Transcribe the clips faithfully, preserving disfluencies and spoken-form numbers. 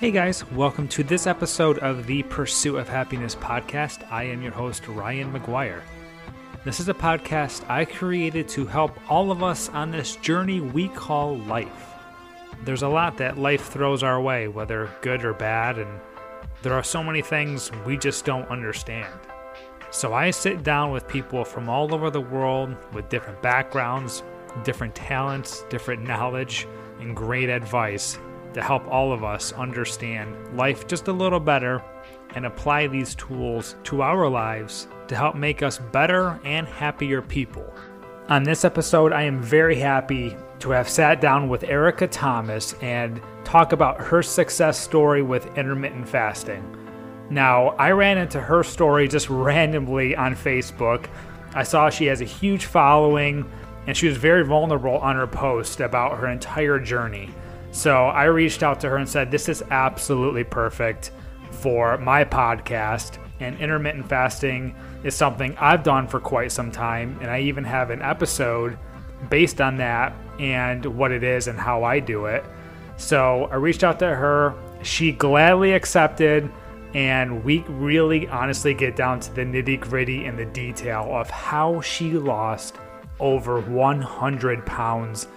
Hey guys, welcome to this episode of the Pursuit of Happiness podcast. I am your host, Ryan McGuire. This is a podcast I created to help all of us on this journey we call life. There's a lot that life throws our way, whether good or bad, and there are so many things we just don't understand. So I sit down with people from all over the world with different backgrounds, different talents, different knowledge, and great advice to help all of us understand life just a little better and apply these tools to our lives to help make us better and happier people. On this episode, I am very happy to have sat down with Erika Thomas and talk about her success story with intermittent fasting. Now, I ran into her story just randomly on Facebook. I saw she has a huge following, and she was very vulnerable on her post about her entire journey. So I reached out to her and said, this is absolutely perfect for my podcast, and intermittent fasting is something I've done for quite some time, and I even have an episode based on that and what it is and how I do it. So I reached out to her, she gladly accepted, and we really honestly get down to the nitty-gritty and the detail of how she lost over one hundred pounds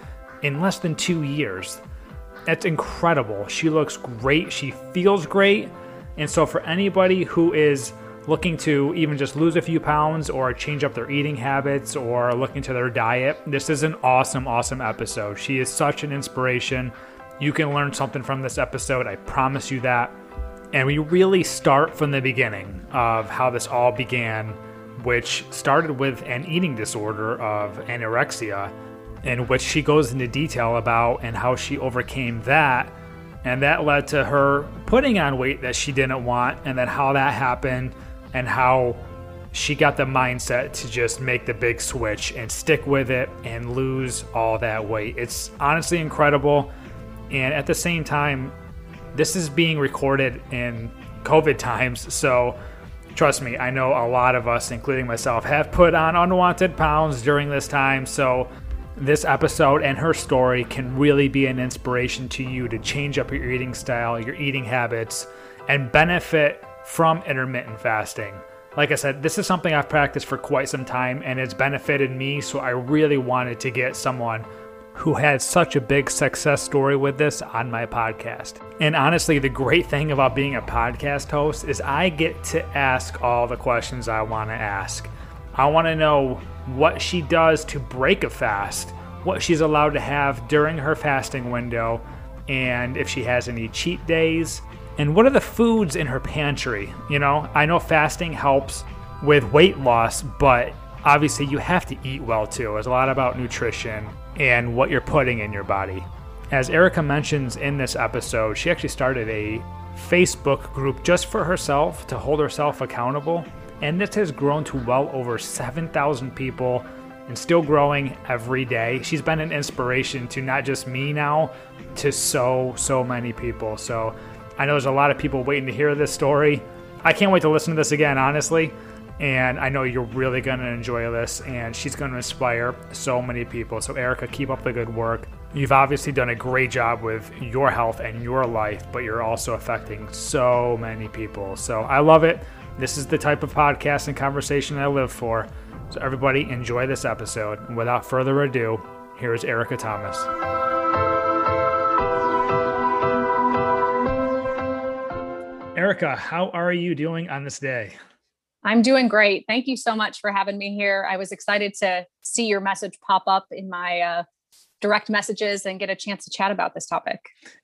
in less than two years. That's incredible. She looks great. She feels great. And so for anybody who is looking to even just lose a few pounds or change up their eating habits or look into their diet, this is an awesome, awesome episode. She is such an inspiration. You can learn something from this episode. I promise you that. And we really start from the beginning of how this all began, which started with an eating disorder of anorexia, in which she goes into detail about and how she overcame that. And that led to her putting on weight that she didn't want, and then how that happened and how she got the mindset to just make the big switch and stick with it and lose all that weight. It's honestly incredible. And at the same time, this is being recorded in COVID times. So trust me, I know a lot of us, including myself, have put on unwanted pounds during this time. So this episode and her story can really be an inspiration to you to change up your eating style, your eating habits, and benefit from intermittent fasting. Like I said, this is something I've practiced for quite some time, and it's benefited me, so I really wanted to get someone who had such a big success story with this on my podcast. And honestly, the great thing about being a podcast host is I get to ask all the questions I want to ask. I want to know what she does to break a fast, what she's allowed to have during her fasting window, and if she has any cheat days, and what are the foods in her pantry. You know, I know fasting helps with weight loss, but obviously you have to eat well too. It's a lot about nutrition and what you're putting in your body. As Erika mentions in this episode, she actually started a Facebook group just for herself to hold herself accountable. And this has grown to well over seven thousand people and still growing every day. She's been an inspiration to not just me now, to so, so many people. So I know there's a lot of people waiting to hear this story. I can't wait to listen to this again, honestly. And I know you're really going to enjoy this, and she's going to inspire so many people. So Erika, keep up the good work. You've obviously done a great job with your health and your life, but you're also affecting so many people. So I love it. This is the type of podcast and conversation I live for. So everybody, enjoy this episode. And without further ado, here is Erika Thomas. Erika, how are you doing on this day? I'm doing great. Thank you so much for having me here. I was excited to see your message pop up in my uh, direct messages and get a chance to chat about this topic.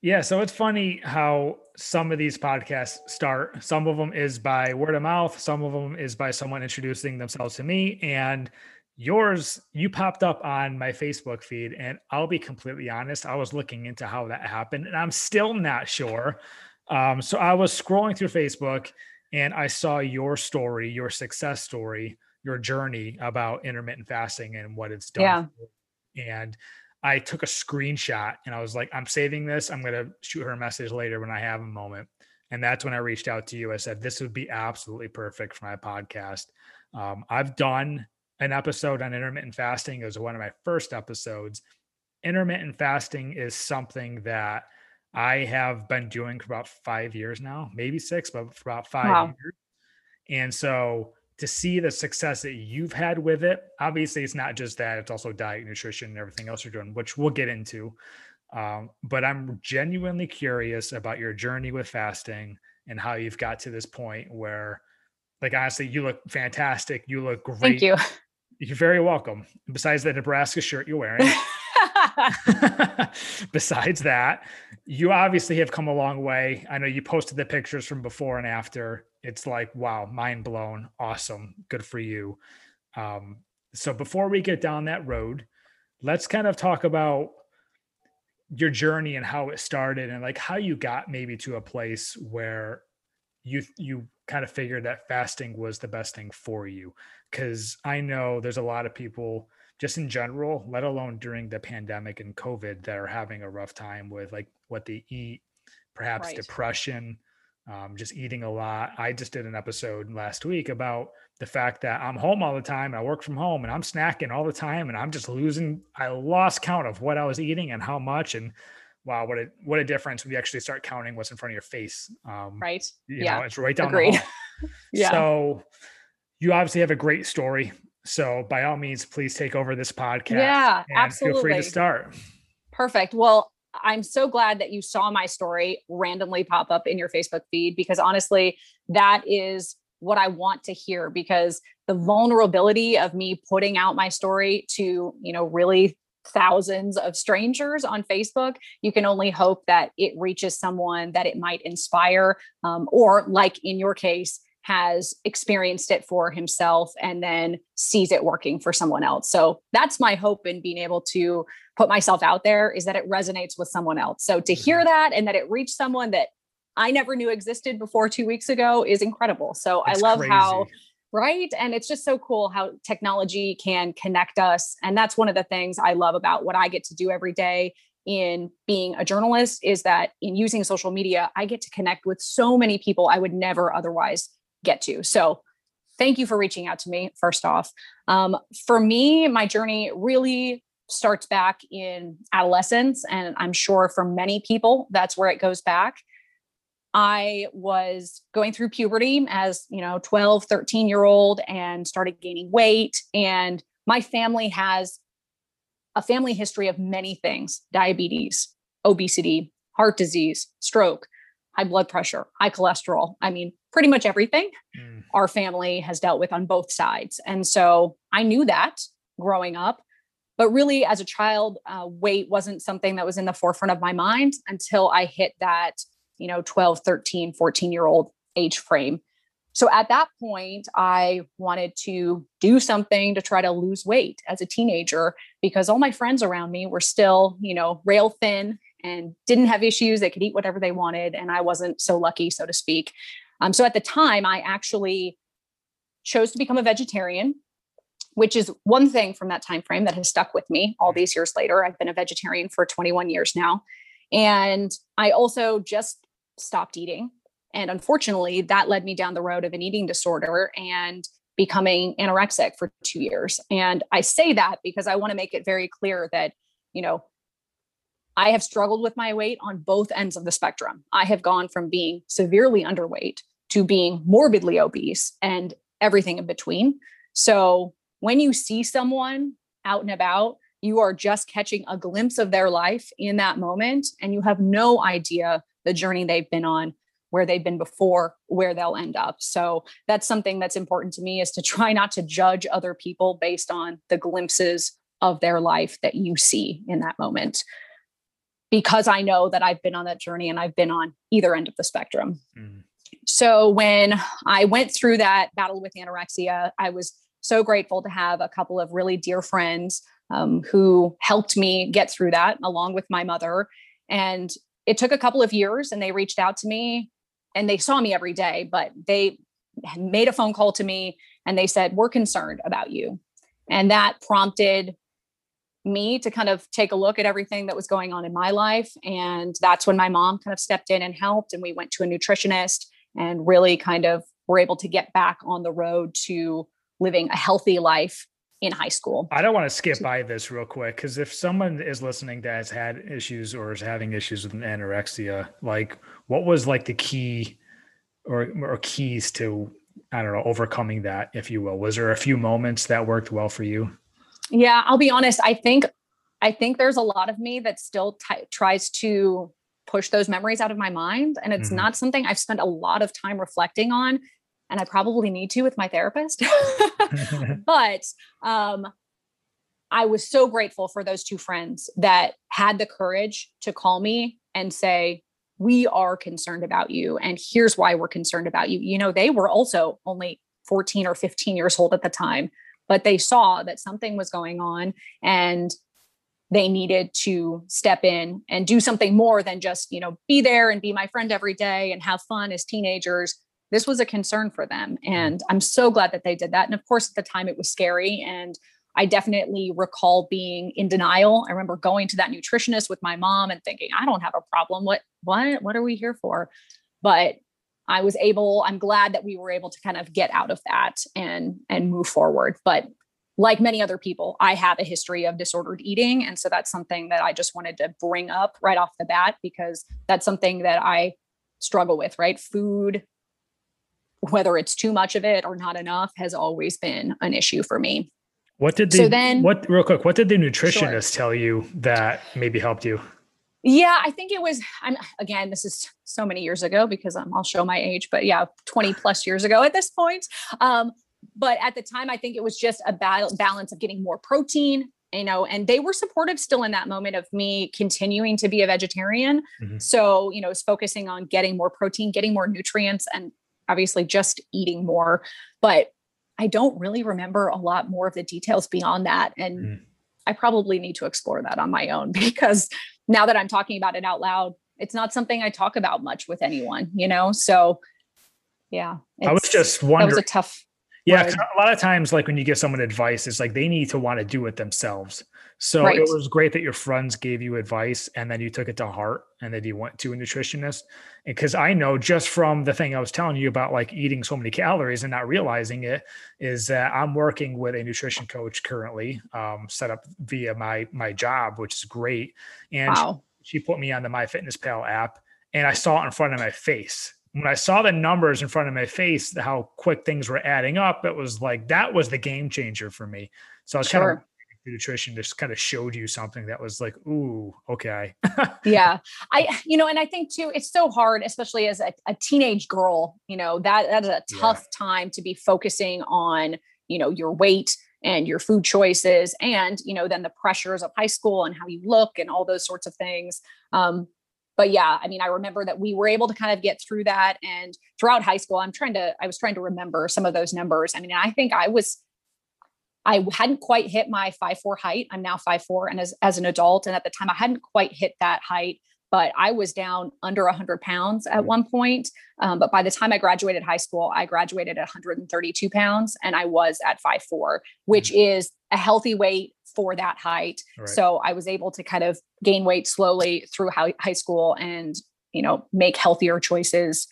Yeah. So it's funny how some of these podcasts start. Some of them is by word of mouth. Some of them is by someone introducing themselves to me. And Yours, you popped up on my Facebook feed, and I'll be completely honest, I was looking into how that happened, and I'm still not sure. Um, so I was scrolling through Facebook, and I saw your story, your success story, your journey about intermittent fasting and what it's done. Yeah. For. And I took a screenshot, and I was like, I'm saving this. I'm going to shoot her a message later when I have a moment. And that's when I reached out to you. I said, this would be absolutely perfect for my podcast. Um, I've done an episode on intermittent fasting. It was one of my first episodes. Intermittent fasting is something that I have been doing for about five years now, maybe six, but for about five wow. years. And so to see the success that you've had with it, obviously it's not just that, it's also diet, nutrition, and everything else you're doing, which we'll get into. Um, but I'm genuinely curious about your journey with fasting and how you've got to this point where, like, honestly, you look fantastic. You look great. Thank you. You're very welcome. Besides the Nebraska shirt you're wearing, besides that, you obviously have come a long way. I know you posted the pictures from before and after. It's like, wow, mind blown. Awesome. Good for you. Um, so before we get down that road, let's kind of talk about your journey and how it started and like how you got maybe to a place where you, you kind of figured that fasting was the best thing for you. Cause I know there's a lot of people just in general, let alone during the pandemic and COVID, that are having a rough time with like what they eat, perhaps right. depression, um, just eating a lot. I just did an episode last week about the fact that I'm home all the time. I work from home and I'm snacking all the time and I'm just losing, I lost count of what I was eating and how much. And wow, what a what a difference when you actually start counting what's in front of your face. Um, right. You yeah. know, it's right down Agreed. The hall. yeah. So you obviously have a great story. So by all means, please take over this podcast. Yeah, and absolutely. Feel free to start. Perfect. Well, I'm so glad that you saw my story randomly pop up in your Facebook feed, because honestly, that is what I want to hear, because the vulnerability of me putting out my story to, you know, really thousands of strangers on Facebook, you can only hope that it reaches someone that it might inspire, um, or like in your case, has experienced it for himself and then sees it working for someone else. So that's my hope in being able to put myself out there, is that it resonates with someone else. So to hear that and that it reached someone that I never knew existed before two weeks ago is incredible. So that's I love crazy. How Right. And it's just so cool how technology can connect us. And that's one of the things I love about what I get to do every day in being a journalist, is that in using social media, I get to connect with so many people I would never otherwise get to. So thank you for reaching out to me, first off. Um, for me, my journey really starts back in adolescence. And I'm sure for many people, that's where it goes back. I was going through puberty as, you know, twelve, thirteen year old, and started gaining weight. And my family has a family history of many things: diabetes, obesity, heart disease, stroke, high blood pressure, high cholesterol. I mean, pretty much everything mm. our family has dealt with on both sides. And so I knew that growing up, but really as a child, uh, weight wasn't something that was in the forefront of my mind until I hit that, you know, twelve, thirteen, fourteen year old age frame. So at that point, I wanted to do something to try to lose weight as a teenager, because all my friends around me were still, you know, rail thin and didn't have issues. They could eat whatever they wanted. And I wasn't so lucky, so to speak. Um, so at the time, I actually chose to become a vegetarian, which is one thing from that time frame that has stuck with me all these years later. I've been a vegetarian for twenty-one years now. And I also just stopped eating. And unfortunately, that led me down the road of an eating disorder and becoming anorexic for two years. And I say that because I want to make it very clear that, you know, I have struggled with my weight on both ends of the spectrum. I have gone from being severely underweight to being morbidly obese and everything in between. So when you see someone out and about, you are just catching a glimpse of their life in that moment, and you have no idea the journey they've been on, where they've been before, where they'll end up. So that's something that's important to me, is to try not to judge other people based on the glimpses of their life that you see in that moment, because I know that I've been on that journey and I've been on either end of the spectrum. Mm. So when I went through that battle with anorexia, I was so grateful to have a couple of really dear friends um, who helped me get through that, along with my mother. And it took a couple of years, and they reached out to me, and they saw me every day, but they made a phone call to me and they said, "We're concerned about you." And that prompted me to kind of take a look at everything that was going on in my life. And that's when my mom kind of stepped in and helped. And we went to a nutritionist and really kind of were able to get back on the road to living a healthy life in high school. I don't want to skip by this real quick, because if someone is listening that has had issues or is having issues with anorexia, like what was like the key or, or keys to, I don't know, overcoming that, if you will? Was there a few moments that worked well for you? Yeah, I'll be honest. I think, I think there's a lot of me that still t- tries to push those memories out of my mind. And it's mm-hmm. not something I've spent a lot of time reflecting on, and I probably need to with my therapist, but, um, I was so grateful for those two friends that had the courage to call me and say, "We are concerned about you. And here's why we're concerned about you." You know, they were also only fourteen or fifteen years old at the time, but they saw that something was going on and they needed to step in and do something more than just, you know, be there and be my friend every day and have fun as teenagers. This was a concern for them. And I'm so glad that they did that. And of course, at the time it was scary. And I definitely recall being in denial. I remember going to that nutritionist with my mom and thinking, "I don't have a problem. What, what, what are we here for?" But I was able, I'm glad that we were able to kind of get out of that and, and move forward. But like many other people, I have a history of disordered eating. And so that's something that I just wanted to bring up right off the bat, because that's something that I struggle with, right? Food, whether it's too much of it or not enough, has always been an issue for me. What did the, so then, what real quick, what did the nutritionist sure. tell you that maybe helped you? Yeah, I think it was, I'm, again, this is so many years ago because I'm, I'll show my age, but yeah, twenty plus years ago at this point. Um, but at the time, I think it was just a ba- balance of getting more protein, you know, and they were supportive still in that moment of me continuing to be a vegetarian. Mm-hmm. So, you know, it's focusing on getting more protein, getting more nutrients, and obviously just eating more. But I don't really remember a lot more of the details beyond that. And mm. I probably need to explore that on my own, because now that I'm talking about it out loud, it's not something I talk about much with anyone, you know? So yeah. I was just wondering. That was a tough. Yeah. A lot of times, like when you give someone advice, it's like, they need to want to do it themselves. So right. It was great that your friends gave you advice and then you took it to heart and then you went to a nutritionist. And cause I know just from the thing I was telling you about, like eating so many calories and not realizing it, is that I'm working with a nutrition coach currently, um, set up via my, my job, which is great. And wow. she, she put me on the MyFitnessPal app, and I saw it in front of my face. When I saw the numbers in front of my face, how quick things were adding up, it was like, that was the game changer for me. So I was sure. kind of, the nutrition just kind of showed you something that was like, ooh, okay. yeah. I, you know, and I think too, it's so hard, especially as a, a teenage girl, you know, that, that is a tough yeah. time to be focusing on, you know, your weight and your food choices and, you know, then the pressures of high school and how you look and all those sorts of things. Um, But yeah, I mean, I remember that we were able to kind of get through that. And throughout high school, I'm trying to, I was trying to remember some of those numbers. I mean, I think I was, I hadn't quite hit my five foot four height. I'm now five foot four. And as, as an adult, and at the time I hadn't quite hit that height, but I was down under a hundred pounds at one point. Um, but by the time I graduated high school, I graduated at one hundred thirty-two pounds and I was at five foot four, which mm-hmm. is a healthy weight for that height. Right. So I was able to kind of gain weight slowly through high school and, you know, make healthier choices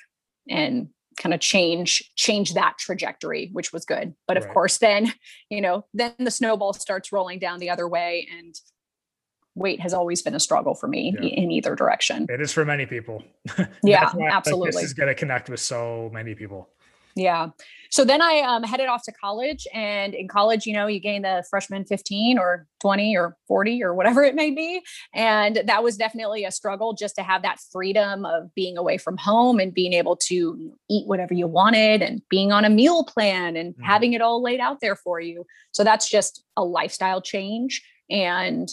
and kind of change, change that trajectory, which was good. But of right. course, then, you know, then the snowball starts rolling down the other way, and weight has always been a struggle for me yeah. in either direction. It is for many people. yeah, why, absolutely. Like, this is going to connect with so many people. Yeah. So then I um, headed off to college, and in college, you know, you gain the freshman fifteen or twenty or forty or whatever it may be. And that was definitely a struggle, just to have that freedom of being away from home and being able to eat whatever you wanted and being on a meal plan and mm-hmm. having it all laid out there for you. So that's just a lifestyle change, and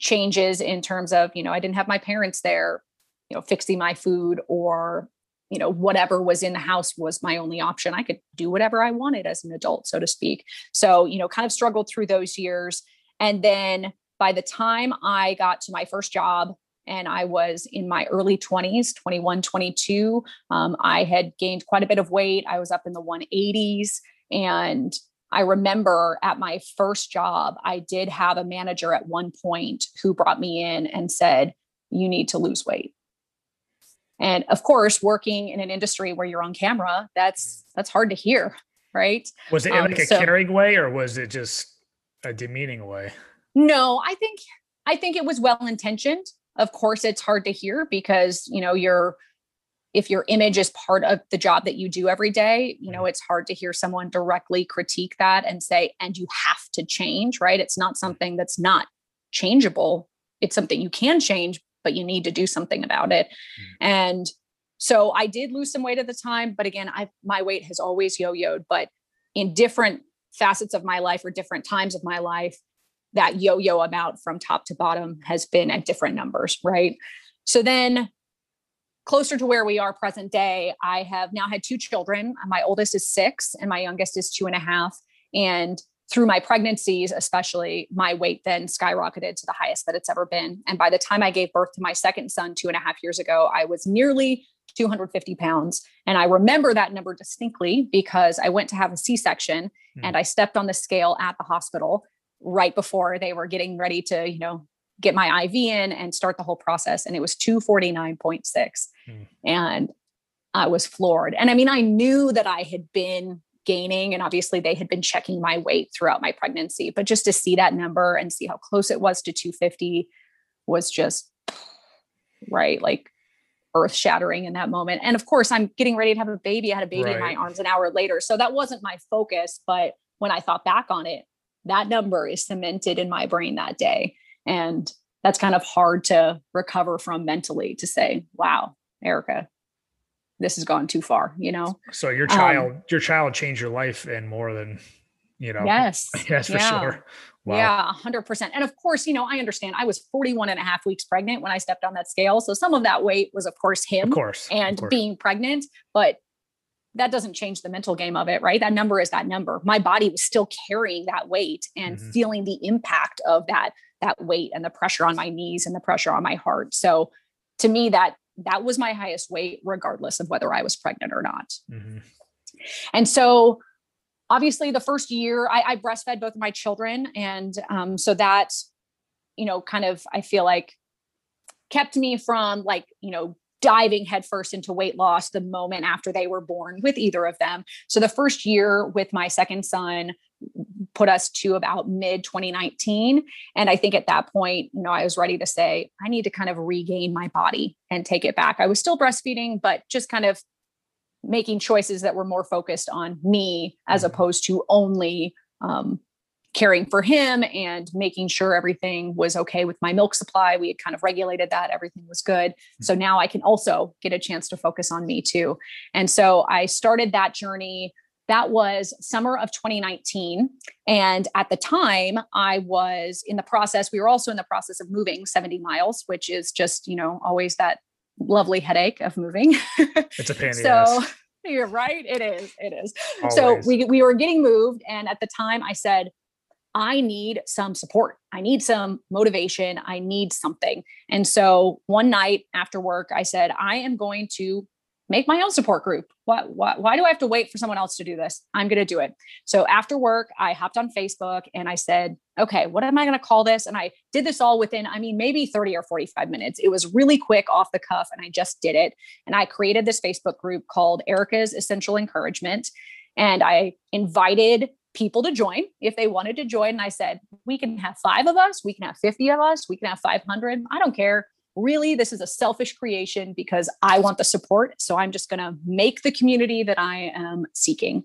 changes in terms of, you know, I didn't have my parents there, you know, fixing my food or you know, whatever was in the house was my only option. I could do whatever I wanted as an adult, so to speak. So, you know, kind of struggled through those years. And then by the time I got to my first job and I was in my early twenties, twenty-one, twenty-two, um, I had gained quite a bit of weight. I was up in the one eighties. And I remember at my first job, I did have a manager at one point who brought me in and said, "You need to lose weight." And of course, working in an industry where you're on camera, that's, that's hard to hear. Right. Was it um, like a so, caring way, or was it just a demeaning way? No, I think, I think it was well-intentioned. Of course, it's hard to hear because, you know, you're, if your image is part of the job that you do every day, you know, it's hard to hear someone directly critique that and say, and you have to change, right? It's not something that's not changeable. It's something you can change, but you need to do something about it. Mm. And so I did lose some weight at the time, but again, I, my weight has always yo-yoed, but in different facets of my life or different times of my life, that yo-yo amount from top to bottom has been at different numbers, right? So then closer to where we are present day, I have now had two children. My oldest is six and my youngest is two and a half. And through my pregnancies, especially, my weight then skyrocketed to the highest that it's ever been. And by the time I gave birth to my second son two and a half years ago, I was nearly two hundred fifty pounds. And I remember that number distinctly because I went to have a C-section mm. and I stepped on the scale at the hospital right before they were getting ready to, you know, get my I V in and start the whole process. And it was two forty-nine point six. Mm. And I was floored. And I mean, I knew that I had been gaining, and obviously they had been checking my weight throughout my pregnancy, but just to see that number and see how close it was to two fifty was just right. Like earth shattering in that moment. And of course I'm getting ready to have a baby. I had a baby right. in my arms an hour later. So that wasn't my focus, but when I thought back on it, that number is cemented in my brain that day. And that's kind of hard to recover from mentally, to say, wow, Erika, this has gone too far, you know? So your child, um, your child changed your life and more than, you know, yes, that's for yeah. sure. Wow. Yeah. A hundred percent. And of course, you know, I understand I was forty-one and a half weeks pregnant when I stepped on that scale. So some of that weight was of course him of course, and of course. being pregnant, but that doesn't change the mental game of it, right? That number is that number. My body was still carrying that weight and mm-hmm. feeling the impact of that, that weight and the pressure on my knees and the pressure on my heart. So to me, that, that was my highest weight, regardless of whether I was pregnant or not. Mm-hmm. And so obviously the first year I, I breastfed both of my children. And, um, so that, you know, kind of, I feel like kept me from like, you know, diving headfirst into weight loss the moment after they were born with either of them. So the first year with my second son put us to about mid twenty nineteen. And I think at that point, you know, I was ready to say, I need to kind of regain my body and take it back. I was still breastfeeding, but just kind of making choices that were more focused on me as opposed to only, um, caring for him and making sure everything was okay with my milk supply. We had kind of regulated that. Everything was good. So now I can also get a chance to focus on me too. And so I started that journey. That was summer of twenty nineteen. And at the time I was in the process, we were also in the process of moving seventy miles, which is just, you know, always that lovely headache of moving. It's a pain in the ass. You're right. It is. It is. Always. So we, we were getting moved. And at the time I said, I need some support. I need some motivation. I need something. And so one night after work, I said, I am going to make my own support group. Why, why, why do I have to wait for someone else to do this? I'm going to do it. So after work, I hopped on Facebook and I said, okay, what am I going to call this? And I did this all within, I mean, maybe thirty or forty-five minutes. It was really quick off the cuff and I just did it. And I created this Facebook group called Erika's Essential Encouragement. And I invited people to join if they wanted to join. And I said, we can have five of us, we can have fifty of us, we can have five hundred. I don't care. Really, this is a selfish creation because I want the support. So I'm just going to make the community that I am seeking.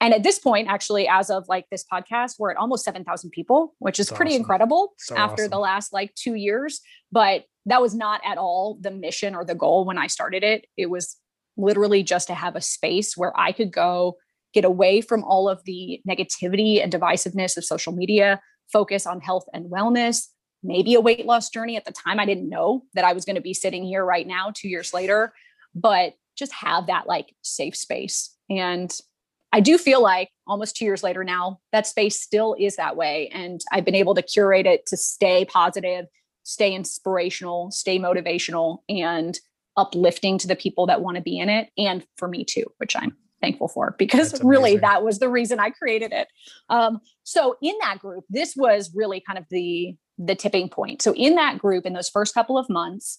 And at this point, actually, as of like this podcast, we're at almost seven thousand people, which is That's pretty awesome. incredible so after awesome. the last like two years. But that was not at all the mission or the goal when I started it. It was literally just to have a space where I could go get away from all of the negativity and divisiveness of social media, focus on health and wellness, maybe a weight loss journey. At the time, I didn't know that I was going to be sitting here right now, two years later, but just have that like safe space. And I do feel like almost two years later now, that space still is that way. And I've been able to curate it to stay positive, stay inspirational, stay motivational, and uplifting to the people that want to be in it. And for me too, which I'm thankful for, because really that was the reason I created it. Um, so in that group, this was really kind of the, the tipping point. So in that group, in those first couple of months,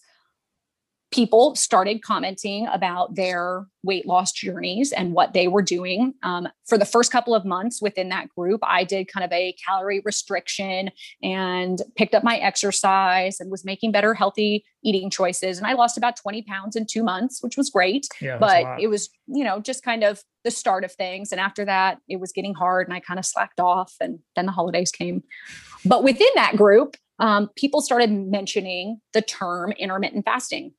people started commenting about their weight loss journeys and what they were doing. Um, for the first couple of months within that group, I did kind of a calorie restriction and picked up my exercise and was making better, healthy eating choices. And I lost about twenty pounds in two months, which was great, yeah, but it was, you know, just kind of the start of things. And after that, it was getting hard and I kind of slacked off, and then the holidays came. But within that group, um, people started mentioning the term intermittent fasting.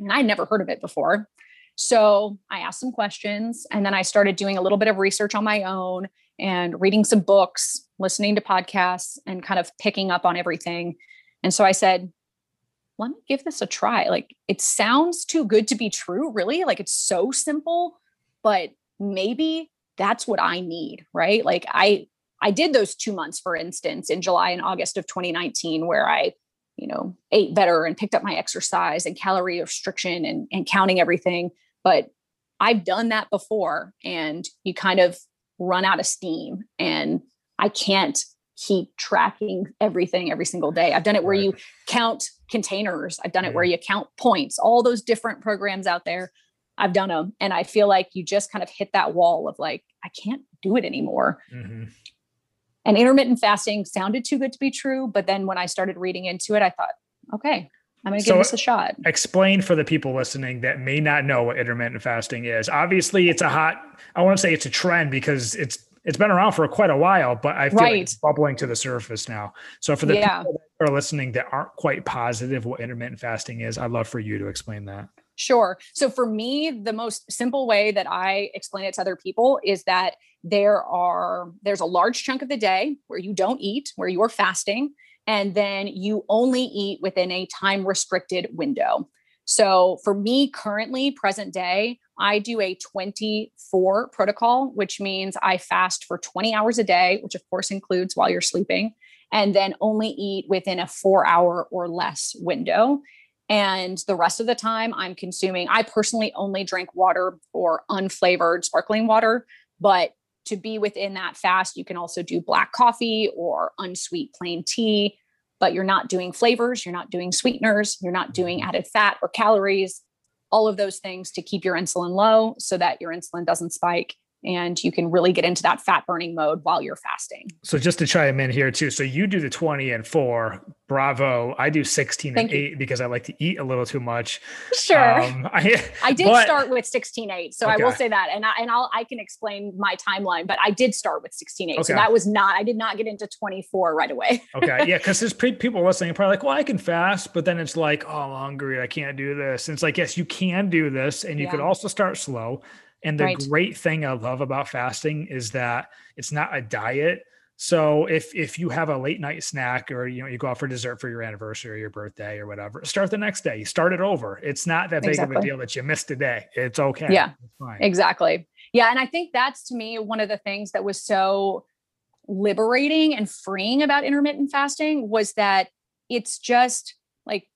And I'd never heard of it before. So I asked some questions, and then I started doing a little bit of research on my own and reading some books, listening to podcasts, and kind of picking up on everything. And so I said, let me give this a try. Like, it sounds too good to be true, really. Like, it's so simple, but maybe that's what I need, right? Like I, I did those two months, for instance, in July and August of twenty nineteen, where I you know, ate better and picked up my exercise and calorie restriction and, and counting everything. But I've done that before, and you kind of run out of steam, and I can't keep tracking everything every single day. I've done it where you count containers. I've done it where you count points, all those different programs out there. I've done them. And I feel like you just kind of hit that wall of like, I can't do it anymore. Mm-hmm. And intermittent fasting sounded too good to be true. But then when I started reading into it, I thought, okay, I'm going to give so this a shot. Explain for the people listening that may not know what intermittent fasting is. Obviously it's a hot, I want to say it's a trend because it's, it's been around for quite a while, but I feel right. like it's bubbling to the surface now. So for the yeah. people that are listening that aren't quite positive what intermittent fasting is, I'd love for you to explain that. Sure. So for me, the most simple way that I explain it to other people is that there are, there's a large chunk of the day where you don't eat, where you are fasting, and then you only eat within a time restricted window. So for me currently, present day, I do a twenty-four protocol, which means I fast for twenty hours a day, which of course includes while you're sleeping, and then only eat within a four hour or less window. And the rest of the time I'm consuming, I personally only drink water or unflavored sparkling water, but to be within that fast, you can also do black coffee or unsweet plain tea, but you're not doing flavors. You're not doing sweeteners. You're not doing added fat or calories, all of those things to keep your insulin low so that your insulin doesn't spike. And you can really get into that fat burning mode while you're fasting. So just to chime in here too. So you do the twenty and four, bravo. I do sixteen Thank and you. eight because I like to eat a little too much. Sure. Um, I, I did but, start with sixteen eight. So okay. I will say that. And I, and I'll, I can explain my timeline, but I did start with sixteen eight. Okay. So that was not, I did not get into twenty-four right away. Okay. Yeah. Cause there's pre- people listening probably like, well, I can fast, but then it's like, oh, I'm hungry. I can't do this. And it's like, yes, you can do this. And you yeah. could also start slow. And the right. great thing I love about fasting is that it's not a diet. So if, if you have a late night snack or, you know, you go out for dessert for your anniversary or your birthday or whatever, start the next day, start it over. It's not that big exactly. of a deal that you missed a day. It's okay. Yeah, it's fine. Exactly. Yeah. And I think that's to me, one of the things that was so liberating and freeing about intermittent fasting was that it's just like,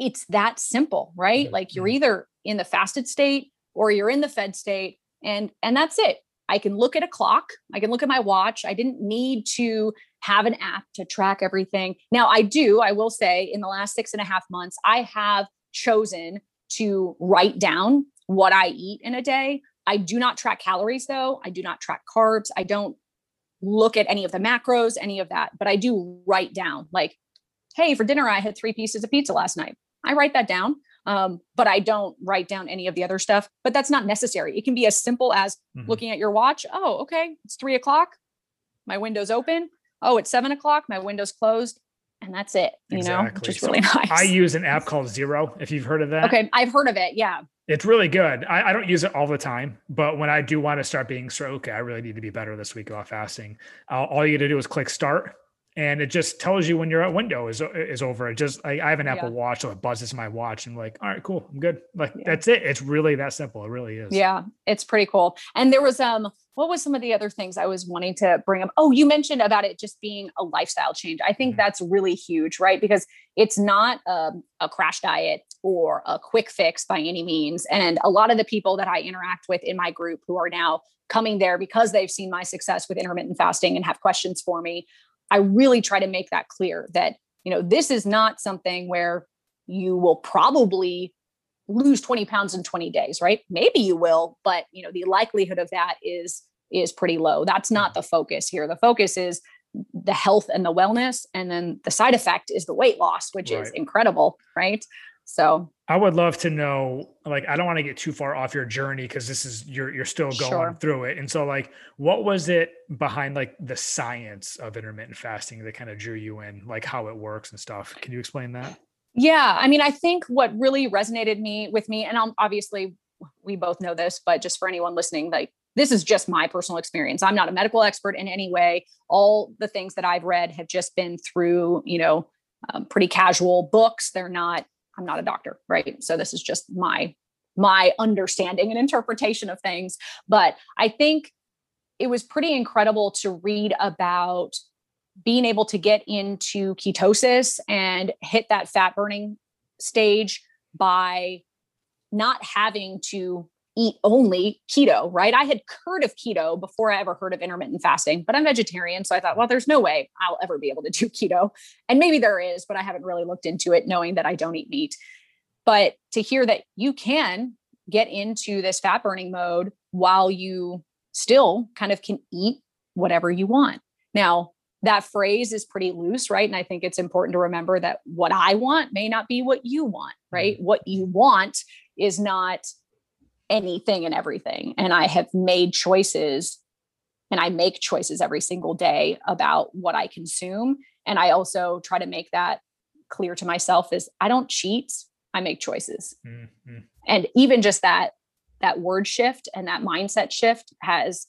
it's that simple, right? Like you're either in the fasted state or you're in the fed state, and, and that's it. I can look at a clock. I can look at my watch. I didn't need to have an app to track everything. Now I do, I will say in the last six and a half months, I have chosen to write down what I eat in a day. I do not track calories though. I do not track carbs. I don't look at any of the macros, any of that, but I do write down like, hey, for dinner, I had three pieces of pizza last night. I write that down. Um, but I don't write down any of the other stuff, but that's not necessary. It can be as simple as mm-hmm. looking at your watch. Oh, okay. It's three o'clock. My window's open. Oh, it's seven o'clock. My window's closed. And that's it. You exactly. know, which is so really nice. I use an app called Zero. If you've heard of that. Okay. I've heard of it. Yeah. It's really good. I, I don't use it all the time, but when I do want to start being so, okay, I really need to be better this week about fasting. Uh, all you got to do is click start. and it just tells you when your window is is over. It just, I, I have an Apple yeah. Watch, so it buzzes my watch and I'm like, all right, cool, I'm good. Like yeah. that's it. It's really that simple. It really is. Yeah, it's pretty cool. And there was um, what was some of the other things I was wanting to bring up? Oh, you mentioned about it just being a lifestyle change. I think mm-hmm. that's really huge, right? Because it's not um, a crash diet or a quick fix by any means. And a lot of the people that I interact with in my group who are now coming there because they've seen my success with intermittent fasting and have questions for me, I really try to make that clear that, you know, this is not something where you will probably lose twenty pounds in twenty days, right? Maybe you will, but you know, the likelihood of that is, is pretty low. That's not the focus here. The focus is the health and the wellness. And then the side effect is the weight loss, which right. is incredible. Right. So I would love to know, like, I don't want to get too far off your journey, 'cause this is, you're, you're still going sure. through it. And so like, what was it behind like the science of intermittent fasting that kind of drew you in, like how it works and stuff? Can you explain that? Yeah. I mean, I think what really resonated me with me, and I'm obviously we both know this, but just for anyone listening, like this is just my personal experience. I'm not a medical expert in any way. All the things that I've read have just been through, you know, um, pretty casual books. They're not, I'm not a doctor, right? So this is just my, my understanding and interpretation of things. But I think it was pretty incredible to read about being able to get into ketosis and hit that fat burning stage by not having to eat only keto, right? I had heard of keto before I ever heard of intermittent fasting, but I'm vegetarian. So I thought, well, there's no way I'll ever be able to do keto. And maybe there is, but I haven't really looked into it, knowing that I don't eat meat. But to hear that you can get into this fat burning mode while you still kind of can eat whatever you want. Now, that phrase is pretty loose, right? And I think it's important to remember that what I want may not be what you want, right? What you want is not anything and everything. And I have made choices, and I make choices every single day about what I consume. And I also try to make that clear to myself is I don't cheat, I make choices. Mm-hmm. And even just that, that word shift and that mindset shift has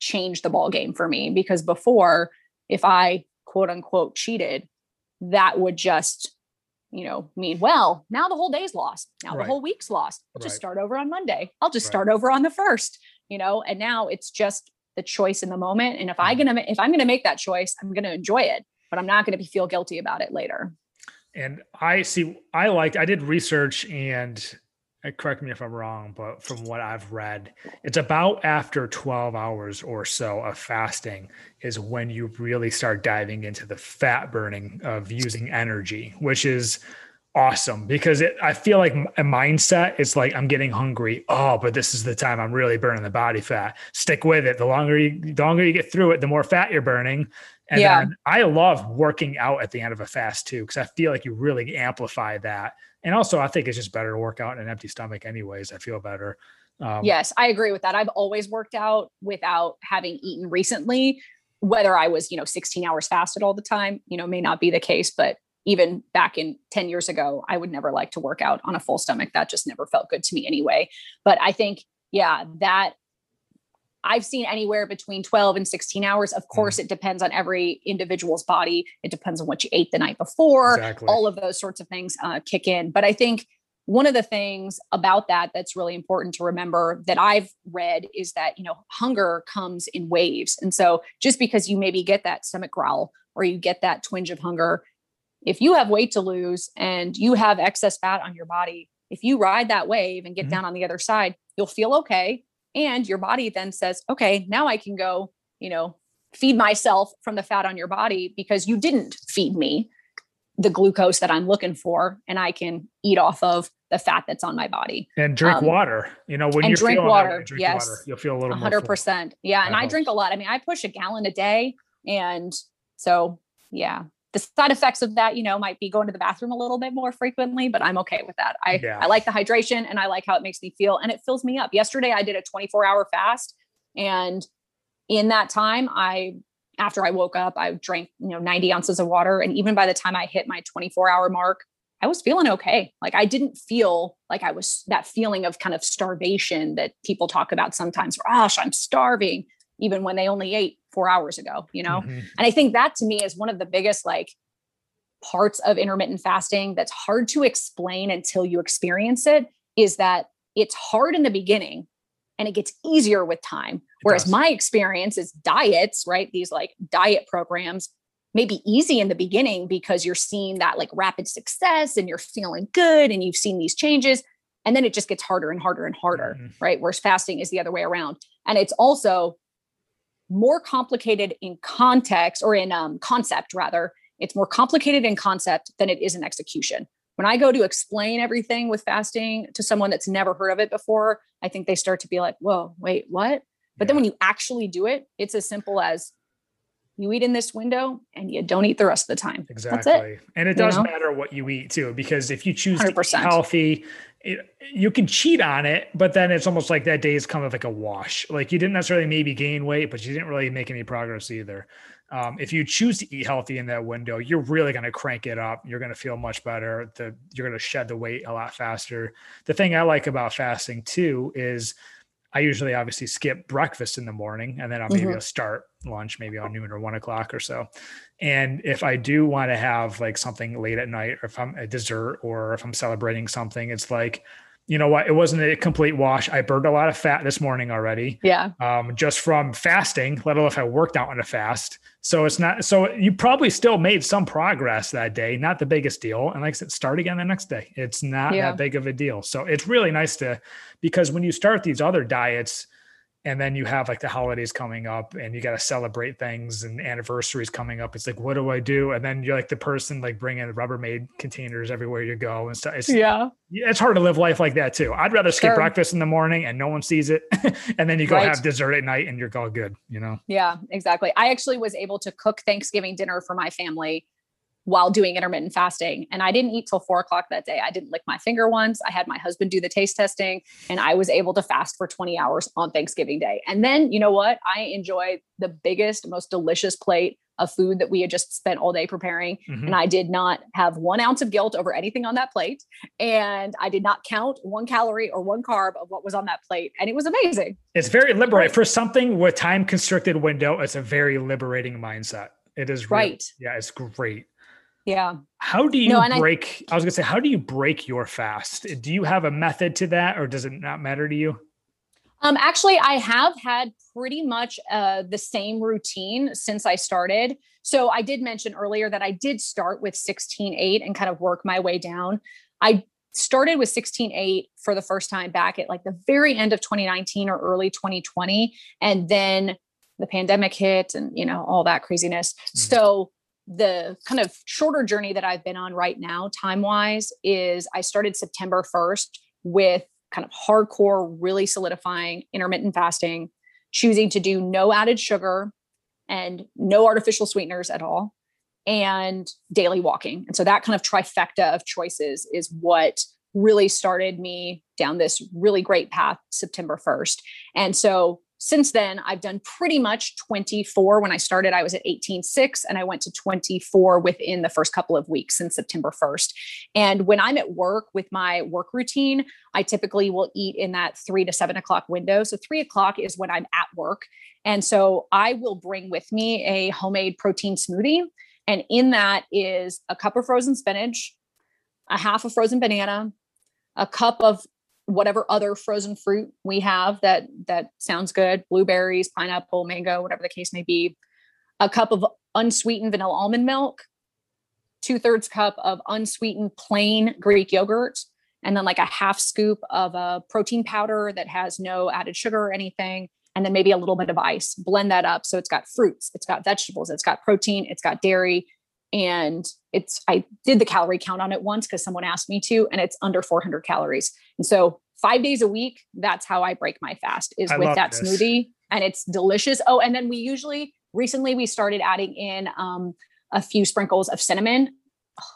changed the ballgame for me, because before, if I quote unquote cheated, that would just, you know, mean, well, now the whole day's lost. Now right. the whole week's lost. I'll right. just start over on Monday. I'll just right. start over on the first, you know, and now it's just the choice in the moment. And if mm-hmm. I gonna, if I'm going to make that choice, I'm going to enjoy it, but I'm not going to be feel guilty about it later. And I see, I liked, I did research, and correct me if I'm wrong, but from what I've read, it's about after twelve hours or so of fasting is when you really start diving into the fat burning of using energy, which is awesome, because it, I feel like a mindset, it's like, I'm getting hungry. Oh, but this is the time I'm really burning the body fat. Stick with it. The longer you, the longer you get through it, the more fat you're burning. And yeah. then I love working out at the end of a fast too, because I feel like you really amplify that. And also I think it's just better to work out in an empty stomach anyways. I feel better. Um, yes, I agree with that. I've always worked out without having eaten recently, whether I was, you know, sixteen hours fasted all the time, you know, may not be the case, but even back in ten years ago, I would never like to work out on a full stomach. That just never felt good to me anyway. But I think, yeah, that I've seen anywhere between twelve and sixteen hours. Of course, mm. it depends on every individual's body. It depends on what you ate the night before, exactly. all of those sorts of things uh, kick in. But I think one of the things about that that's really important to remember that I've read is that, you know, hunger comes in waves. And so just because you maybe get that stomach growl or you get that twinge of hunger, if you have weight to lose and you have excess fat on your body, if you ride that wave and get mm-hmm. down on the other side, you'll feel okay. And your body then says, okay, now I can go, you know, feed myself from the fat on your body, because you didn't feed me the glucose that I'm looking for. And I can eat off of the fat that's on my body. And drink um, water, you know, when you're drink feeling water, that, drink yes, water, you'll feel a little one hundred percent. More full. Yeah. And I, I drink a lot. I mean, I push a gallon a day. And so, yeah, the side effects of that, you know, might be going to the bathroom a little bit more frequently, but I'm okay with that. I, yeah. I like the hydration, and I like how it makes me feel, and it fills me up. Yesterday I did a twenty-four hour fast. And in that time, I, after I woke up, I drank, you know, ninety ounces of water. And even by the time I hit my twenty-four hour mark, I was feeling okay. Like I didn't feel like I was that feeling of kind of starvation that people talk about sometimes. Gosh, I'm starving. even when they only ate four hours ago, you know? Mm-hmm. And I think that to me is one of the biggest like parts of intermittent fasting that's hard to explain until you experience it, is that it's hard in the beginning and it gets easier with time. Whereas my experience is diets, right? These like diet programs may be easy in the beginning because you're seeing that like rapid success and you're feeling good and you've seen these changes. And then it just gets harder and harder and harder, mm-hmm. right? Whereas fasting is the other way around. And it's also more complicated in context or in um, concept rather. It's more complicated in concept than it is in execution. When I go to explain everything with fasting to someone that's never heard of it before, I think they start to be like, whoa, wait, what? But yeah. then when you actually do it, it's as simple as you eat in this window and you don't eat the rest of the time. Exactly. That's it. And it does you know? matter what you eat too, because if you choose one hundred percent to eat healthy, it, you can cheat on it, but then it's almost like that day is kind of like a wash. Like you didn't necessarily maybe gain weight, but you didn't really make any progress either. Um, if you choose to eat healthy in that window, you're really going to crank it up. You're going to feel much better. The, you're going to shed the weight a lot faster. The thing I like about fasting too is I usually obviously skip breakfast in the morning, and then I'll maybe mm-hmm. I'll start lunch, maybe on noon or one o'clock or so. And if I do want to have like something late at night, or if I'm a dessert, or if I'm celebrating something, it's like, you know what? It wasn't a complete wash. I burned a lot of fat this morning already. Yeah. Um, just from fasting, let alone if I worked out on a fast. So it's not, so you probably still made some progress that day, not the biggest deal. And like I said, start again the next day. It's not yeah. that big of a deal. So it's really nice to, because when you start these other diets and then you have like the holidays coming up and you got to celebrate things and anniversaries coming up, it's like, what do I do? And then you're like the person like bringing Rubbermaid containers everywhere you go and stuff. It's, yeah. It's hard to live life like that too. I'd rather skip sure. breakfast in the morning and no one sees it. And then you go right. have dessert at night and you're all good, you know? Yeah, exactly. I actually was able to cook Thanksgiving dinner for my family while doing intermittent fasting. And I didn't eat till four o'clock that day. I didn't lick my finger once. I had my husband do the taste testing and I was able to fast for twenty hours on Thanksgiving Day. And then, you know what? I enjoyed the biggest, most delicious plate of food that we had just spent all day preparing. Mm-hmm. And I did not have one ounce of guilt over anything on that plate. And I did not count one calorie or one carb of what was on that plate. And it was amazing. It's very liberating. Right. For something with time constricted window, it's a very liberating mindset. It is really, right. Yeah, it's great. Yeah. How do you no, break, I, I was gonna say, how do you break your fast? Do you have a method to that or does it not matter to you? Um, actually I have had pretty much, uh, the same routine since I started. So I did mention earlier that I did start with sixteen eight and kind of work my way down. I started with sixteen eight for the first time back at like the very end of twenty nineteen or early twenty twenty. And then the pandemic hit and, you know, all that craziness. Mm. So the kind of shorter journey that I've been on right now, time-wise, is I started September first with kind of hardcore, really solidifying intermittent fasting, choosing to do no added sugar and no artificial sweeteners at all, and daily walking. And so that kind of trifecta of choices is what really started me down this really great path September first. And so since then, I've done pretty much twenty-four. When I started, I was at eighteen six and I went to twenty-four within the first couple of weeks since September first. And when I'm at work with my work routine, I typically will eat in that three to seven o'clock window. So three o'clock is when I'm at work. And so I will bring with me a homemade protein smoothie. And in that is a cup of frozen spinach, a half a frozen banana, a cup of whatever other frozen fruit we have that, that sounds good, blueberries, pineapple, mango, whatever the case may be, a cup of unsweetened vanilla almond milk, two thirds cup of unsweetened plain Greek yogurt, and then like a half scoop of a protein powder that has no added sugar or anything. And then maybe a little bit of ice, blend that up. So it's got fruits, it's got vegetables, it's got protein, it's got dairy. And it's, I did the calorie count on it once because someone asked me to, and it's under four hundred calories. And so five days a week, that's how I break my fast, is I with that this. smoothie, and it's delicious. Oh, and then we usually, recently we started adding in um, a few sprinkles of cinnamon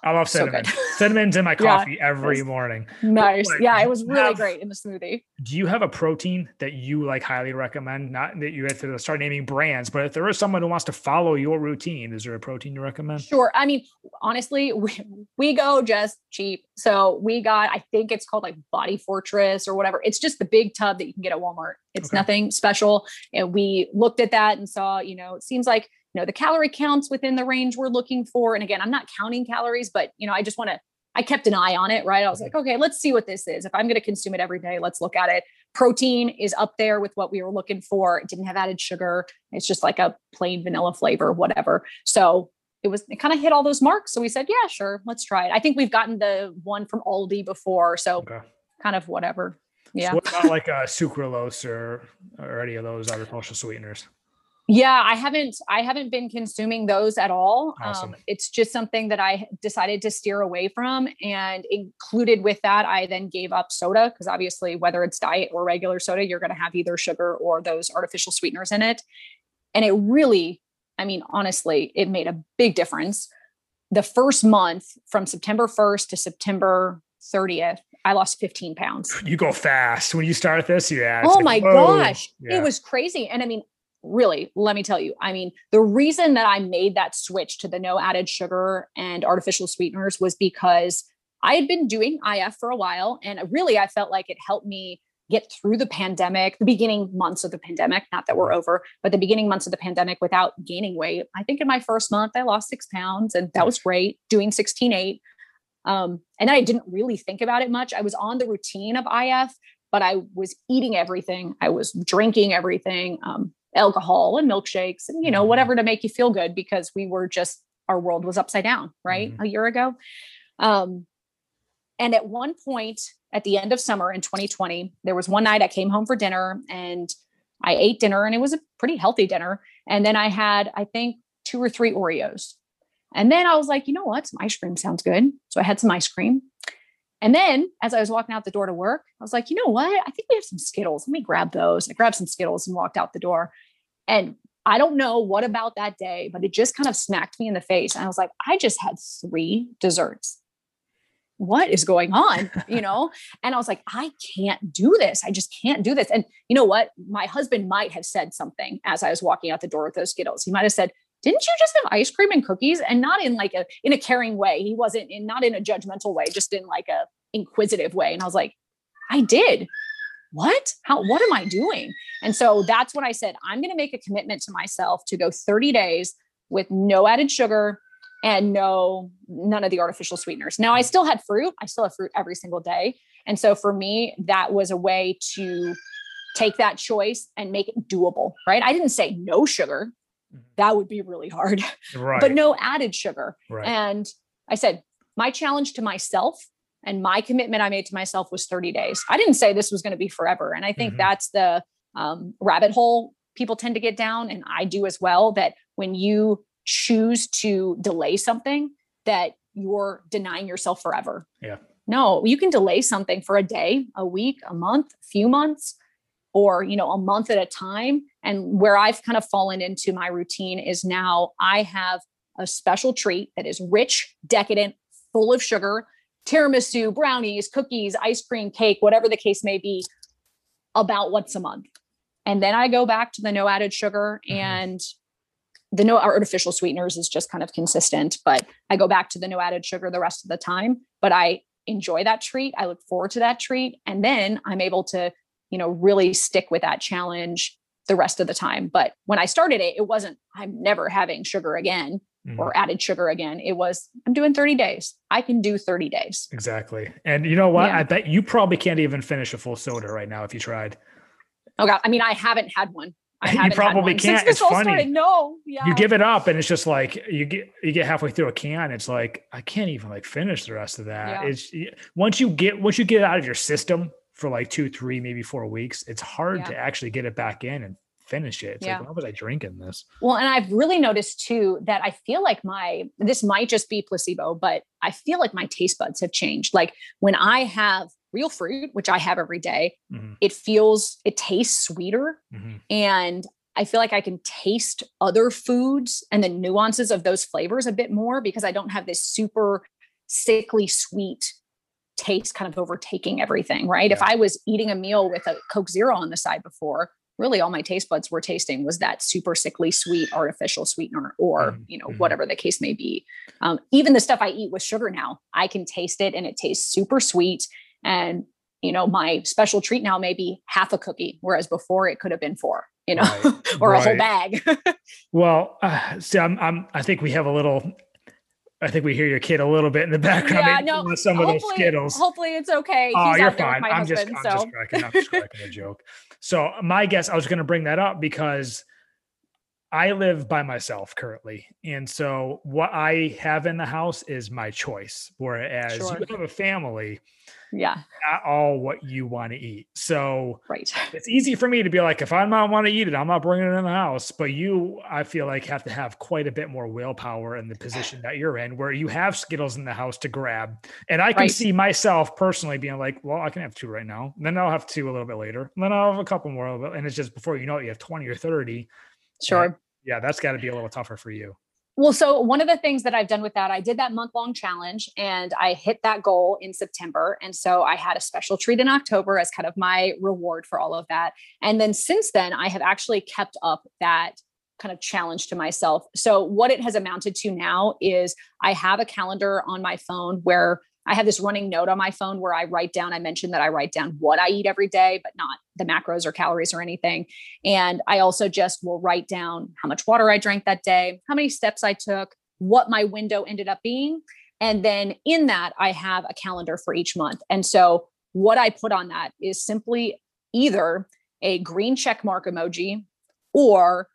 I love so cinnamon. Good. Cinnamon's in my coffee yeah, every morning. Nice. Like, yeah, it was really have, great in the smoothie. Do you have a protein that you like highly recommend? Not that you have to start naming brands, but if there is someone who wants to follow your routine, is there a protein you recommend? Sure. I mean, honestly, we, we go just cheap. So we got, I think it's called like Body Fortress or whatever. It's just the big tub that you can get at Walmart. It's okay. Nothing special. And we looked at that and saw, you know, it seems like you know, the calorie counts within the range we're looking for. And again, I'm not counting calories, but you know, I just want to, I kept an eye on it, right? I was like, okay, let's see what this is. If I'm going to consume it every day, let's look at it. Protein is up there with what we were looking for. It didn't have added sugar. It's just like a plain vanilla flavor, whatever. So it was, it kind of hit all those marks. So we said, yeah, sure. Let's try it. I think we've gotten the one from Aldi before. So okay. Kind of whatever. Yeah. So what about like a sucralose or, or any of those artificial sweeteners? Yeah, I haven't, I haven't been consuming those at all. Awesome. Um, it's just something that I decided to steer away from, and included with that, I then gave up soda, because obviously whether it's diet or regular soda, you're going to have either sugar or those artificial sweeteners in it. And it really, I mean, honestly, it made a big difference. The first month from September first to September thirtieth, I lost fifteen pounds. You go fast when you start this. Yeah. Oh like, my whoa. gosh. Yeah. It was crazy. And I mean, really, let me tell you, I mean, the reason that I made that switch to the no added sugar and artificial sweeteners was because I had been doing I F for a while. And really, I felt like it helped me get through the pandemic, the beginning months of the pandemic, not that we're over, but the beginning months of the pandemic without gaining weight. I think in my first month, I lost six pounds and that was great, doing sixteen eight. Um, and then I didn't really think about it much. I was on the routine of I F, but I was eating everything. I was drinking everything. Um, alcohol and milkshakes and, you know, whatever to make you feel good, because we were just, our world was upside down, right? Mm-hmm. A year ago. Um, and at one point at the end of summer in twenty twenty, there was one night I came home for dinner and I ate dinner, and it was a pretty healthy dinner. And then I had, I think two or three Oreos. And then I was like, you know what? Some ice cream sounds good. So I had some ice cream. And then as I was walking out the door to work, I was like, you know what? I think we have some Skittles. Let me grab those. I grabbed some Skittles and walked out the door. And I don't know what about that day, but it just kind of smacked me in the face. And I was like, I just had three desserts. What is going on? You know? And I was like, I can't do this. I just can't do this. And you know what? My husband might have said something as I was walking out the door with those Skittles. He might've said, didn't you just have ice cream and cookies? And not in like a, in a caring way. He wasn't in, not in a judgmental way, just in like a inquisitive way. And I was like, I did. What, how, what am I doing? And so that's when I said, I'm going to make a commitment to myself to go thirty days with no added sugar and no, none of the artificial sweeteners. Now I still had fruit. I still have fruit every single day. And so for me, that was a way to take that choice and make it doable, right? I didn't say no sugar. That would be really hard, right? But no added sugar. Right. And I said, my challenge to myself and my commitment I made to myself was thirty days. I didn't say this was going to be forever. And I think mm-hmm. that's the um, rabbit hole people tend to get down. And I do as well, that when you choose to delay something, that you're denying yourself forever. Yeah. No, you can delay something for a day, a week, a month, a few months, or, you know, a month at a time. And where I've kind of fallen into my routine is now I have a special treat that is rich, decadent, full of sugar, tiramisu, brownies, cookies, ice cream, cake, whatever the case may be, about once a month. And then I go back to the no added sugar, mm-hmm. and the no artificial sweeteners is just kind of consistent, but I go back to the no added sugar the rest of the time, but I enjoy that treat. I look forward to that treat. And then I'm able to, you know, really stick with that challenge the rest of the time. But when I started it, it wasn't, I'm never having sugar again, mm-hmm. or added sugar again. It was, I'm doing thirty days. I can do thirty days. Exactly. And you know what? Yeah. I bet you probably can't even finish a full soda right now if you tried. Oh God. I mean, I haven't had one. I haven't you probably had one. Can't. Since it's this funny. All started, no. Yeah. You give it up and it's just like, you get, you get halfway through a can. It's like, I can't even like finish the rest of that. Yeah. It's once you get, once you get it out of your system, for like two, three, maybe four weeks, it's hard yeah. to actually get it back in and finish it. It's yeah. like, why was I drinking this? Well, and I've really noticed too, that I feel like my, this might just be placebo, but I feel like my taste buds have changed. Like when I have real fruit, which I have every day, mm-hmm. it feels, it tastes sweeter. Mm-hmm. And I feel like I can taste other foods and the nuances of those flavors a bit more because I don't have this super sickly sweet taste kind of overtaking everything, right? Yeah. If I was eating a meal with a Coke Zero on the side before, really all my taste buds were tasting was that super sickly sweet artificial sweetener or, mm-hmm. you know, whatever the case may be. Um, even the stuff I eat with sugar now, I can taste it and it tastes super sweet. And, you know, my special treat now may be half a cookie, whereas before it could have been four, you know, right. or right. a whole bag. Well, uh, see, I'm, I'm, I think we have a little... I think we hear your kid a little bit in the background. Yeah, no, some of those Skittles. Hopefully it's okay. Oh, He's you're fine. I'm, husband, just, so. I'm just cracking I'm just cracking a joke. So my guess, I was going to bring that up because I live by myself currently. And so what I have in the house is my choice. Whereas sure. you have a family, yeah, not all what you want to eat. So right. it's easy for me to be like, if I don't want to eat it, I'm not bringing it in the house. But you, I feel like have to have quite a bit more willpower in the position that you're in where you have Skittles in the house to grab. And I can right. see myself personally being like, well, I can have two right now. And then I'll have two a little bit later. And then I'll have a couple more. And it's just before you know it, you have twenty or thirty. Sure. Yeah. That's gotta be a little tougher for you. Well, so one of the things that I've done with that, I did that month long challenge and I hit that goal in September. And so I had a special treat in October as kind of my reward for all of that. And then since then I have actually kept up that kind of challenge to myself. So what it has amounted to now is I have a calendar on my phone where I have this running note on my phone where I write down, I mentioned that I write down what I eat every day, but not the macros or calories or anything. And I also just will write down how much water I drank that day, how many steps I took, what my window ended up being. And then in that, I have a calendar for each month. And so what I put on that is simply either a green check mark emoji or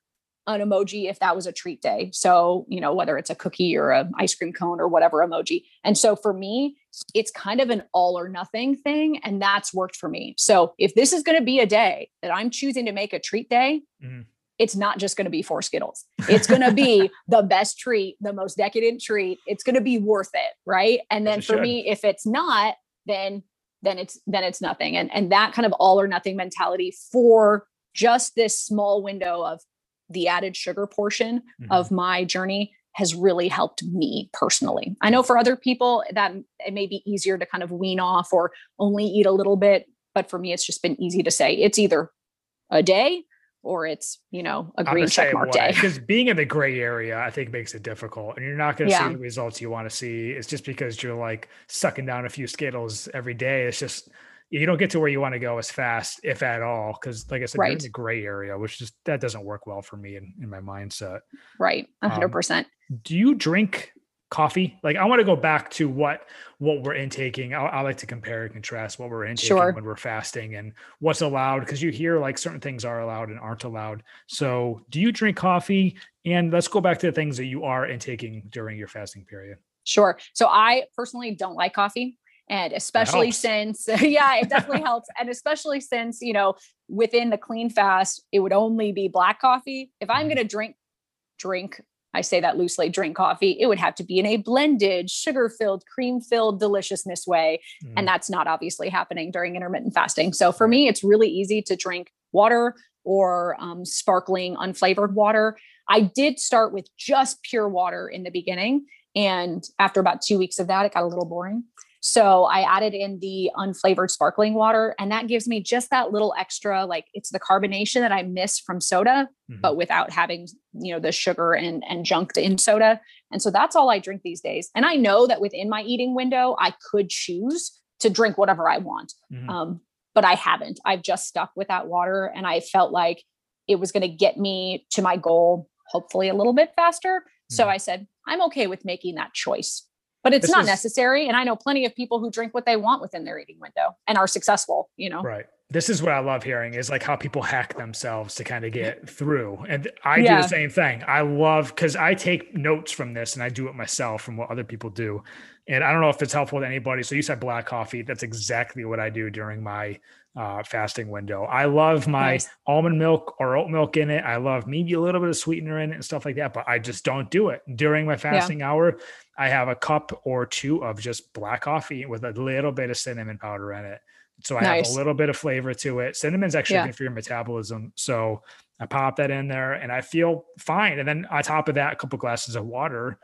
an emoji if that was a treat day. So, you know, whether it's a cookie or an ice cream cone or whatever emoji. And so for me, it's kind of an all or nothing thing. And that's worked for me. So if this is going to be a day that I'm choosing to make a treat day, mm-hmm. it's not just going to be four Skittles. It's going to be the best treat, the most decadent treat. It's going to be worth it. Right. And then for should. me, if it's not, then, then it's, then it's nothing. And, and that kind of all or nothing mentality for just this small window of the added sugar portion mm-hmm. of my journey has really helped me personally. I know for other people that it may be easier to kind of wean off or only eat a little bit, but for me, it's just been easy to say it's either a day or it's, you know, a green check mark day. Because being in the gray area, I think makes it difficult and you're not going to yeah. see the results you want to see. It's just because you're like sucking down a few Skittles every day. It's just, you don't get to where you want to go as fast, if at all, because like I said, right. you're in the gray area, which just that doesn't work well for me in, in my mindset. Right. A hundred percent. Do you drink coffee? Like I want to go back to what, what we're intaking. I, I like to compare and contrast what we're intaking sure. when we're fasting and what's allowed, because you hear like certain things are allowed and aren't allowed. So do you drink coffee? And let's go back to the things that you are intaking during your fasting period. Sure. So I personally don't like coffee. And especially since, yeah, it definitely helps. And especially since, you know, within the clean fast, it would only be black coffee. If I'm going to drink, drink, I say that loosely, drink coffee, it would have to be in a blended, sugar-filled, cream-filled deliciousness way. Mm. And that's not obviously happening during intermittent fasting. So for me, it's really easy to drink water or um, sparkling unflavored water. I did start with just pure water in the beginning. And after about two weeks of that, it got a little boring. So I added in the unflavored sparkling water, and that gives me just that little extra, like it's the carbonation that I miss from soda, mm-hmm. but without having, you know, the sugar and, and junk in soda. And so that's all I drink these days. And I know that within my eating window, I could choose to drink whatever I want. Mm-hmm. Um, but I haven't, I've just stuck with that water. And I felt like it was going to get me to my goal, hopefully a little bit faster. Mm-hmm. So I said, I'm okay with making that choice. But it's this not is, necessary. And I know plenty of people who drink what they want within their eating window and are successful, you know? Right. This is what I love hearing is like how people hack themselves to kind of get through. And I yeah. do the same thing. I love, cause I take notes from this and I do it myself from what other people do. And I don't know if it's helpful to anybody. So you said black coffee. That's exactly what I do during my uh, fasting window. I love my nice. almond milk or oat milk in it. I love maybe a little bit of sweetener in it and stuff like that, but I just don't do it during my fasting yeah. hour. I have a cup or two of just black coffee with a little bit of cinnamon powder in it. So I nice. have a little bit of flavor to it. Cinnamon's actually yeah. good for your metabolism. So I pop that in there and I feel fine. And then on top of that, a couple glasses of water.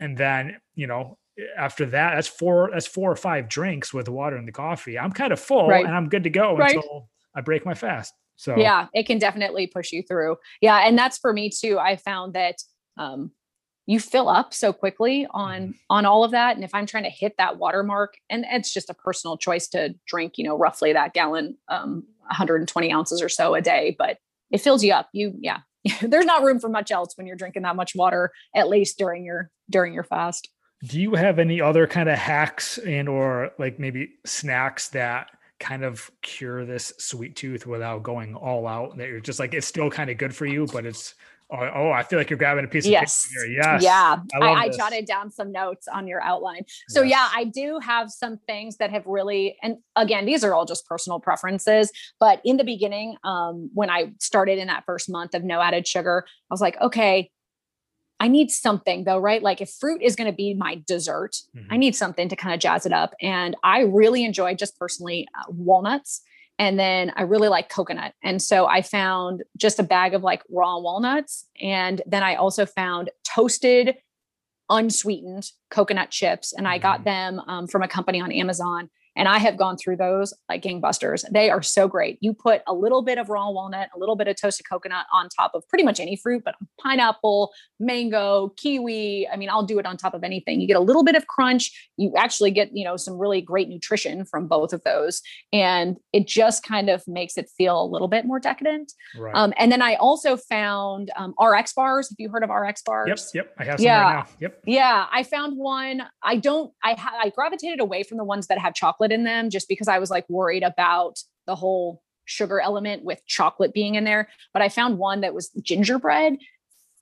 And then, you know, after that, that's four, that's four or five drinks with water and the coffee. I'm kind of full right. and I'm good to go right. until I break my fast. So yeah, it can definitely push you through. Yeah. And that's for me too. I found that, um, you fill up so quickly on, mm-hmm. on all of that. And if I'm trying to hit that watermark, and it's just a personal choice to drink, you know, roughly that gallon, um, one hundred twenty ounces or so a day, but it fills you up. You, yeah, there's not room for much else when you're drinking that much water, at least during your, during your fast. Do you have any other kind of hacks and, or like maybe snacks that kind of cure this sweet tooth without going all out, that you're just like, it's still kind of good for you, but it's, Oh, oh, I feel like you're grabbing a piece yes. of paper here. Yes. Yeah. I, I, I jotted down some notes on your outline. So yes. yeah, I do have some things that have really, and again, these are all just personal preferences, but in the beginning, um, when I started in that first month of no added sugar, I was like, okay, I need something though, right? Like if fruit is going to be my dessert, mm-hmm. I need something to kind of jazz it up. And I really enjoy just personally uh, walnuts. And then I really like coconut. And so I found just a bag of like raw walnuts. And then I also found toasted, unsweetened coconut chips. And I got them um, from a company on Amazon. And I have gone through those like gangbusters. They are so great. You put a little bit of raw walnut, a little bit of toasted coconut on top of pretty much any fruit, but pineapple, mango, kiwi. I mean, I'll do it on top of anything. You get a little bit of crunch. You actually get, you know, some really great nutrition from both of those. And it just kind of makes it feel a little bit more decadent. Right. Um, and then I also found um, R X bars. Have you heard of R X bars? Yep. Yep. I have some yeah. right now. Yep. Yeah. I found one. I don't, I, ha- I gravitated away from the ones that have chocolate in them just because I was like worried about the whole sugar element with chocolate being in there. But I found one that was gingerbread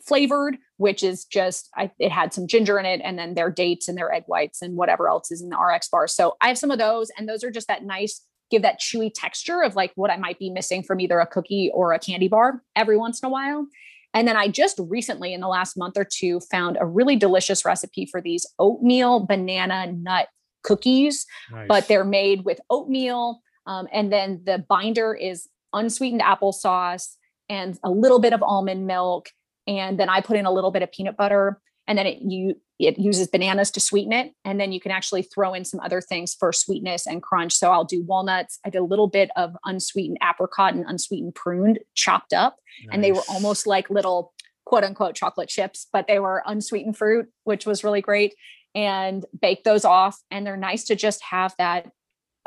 flavored, which is just, I, it had some ginger in it and then their dates and their egg whites and whatever else is in the R X bar. So I have some of those, and those are just that nice, give that chewy texture of like what I might be missing from either a cookie or a candy bar every once in a while. And then I just recently in the last month or two found a really delicious recipe for these oatmeal banana nut cookies, nice. But they're made with oatmeal. Um, and then the binder is unsweetened applesauce and a little bit of almond milk. And then I put in a little bit of peanut butter, and then it, you, it uses bananas to sweeten it. And then you can actually throw in some other things for sweetness and crunch. So I'll do walnuts. I did a little bit of unsweetened apricot and unsweetened prune chopped up. Nice. And they were almost like little quote unquote chocolate chips, but they were unsweetened fruit, which was really great. And bake those off. And they're nice to just have that.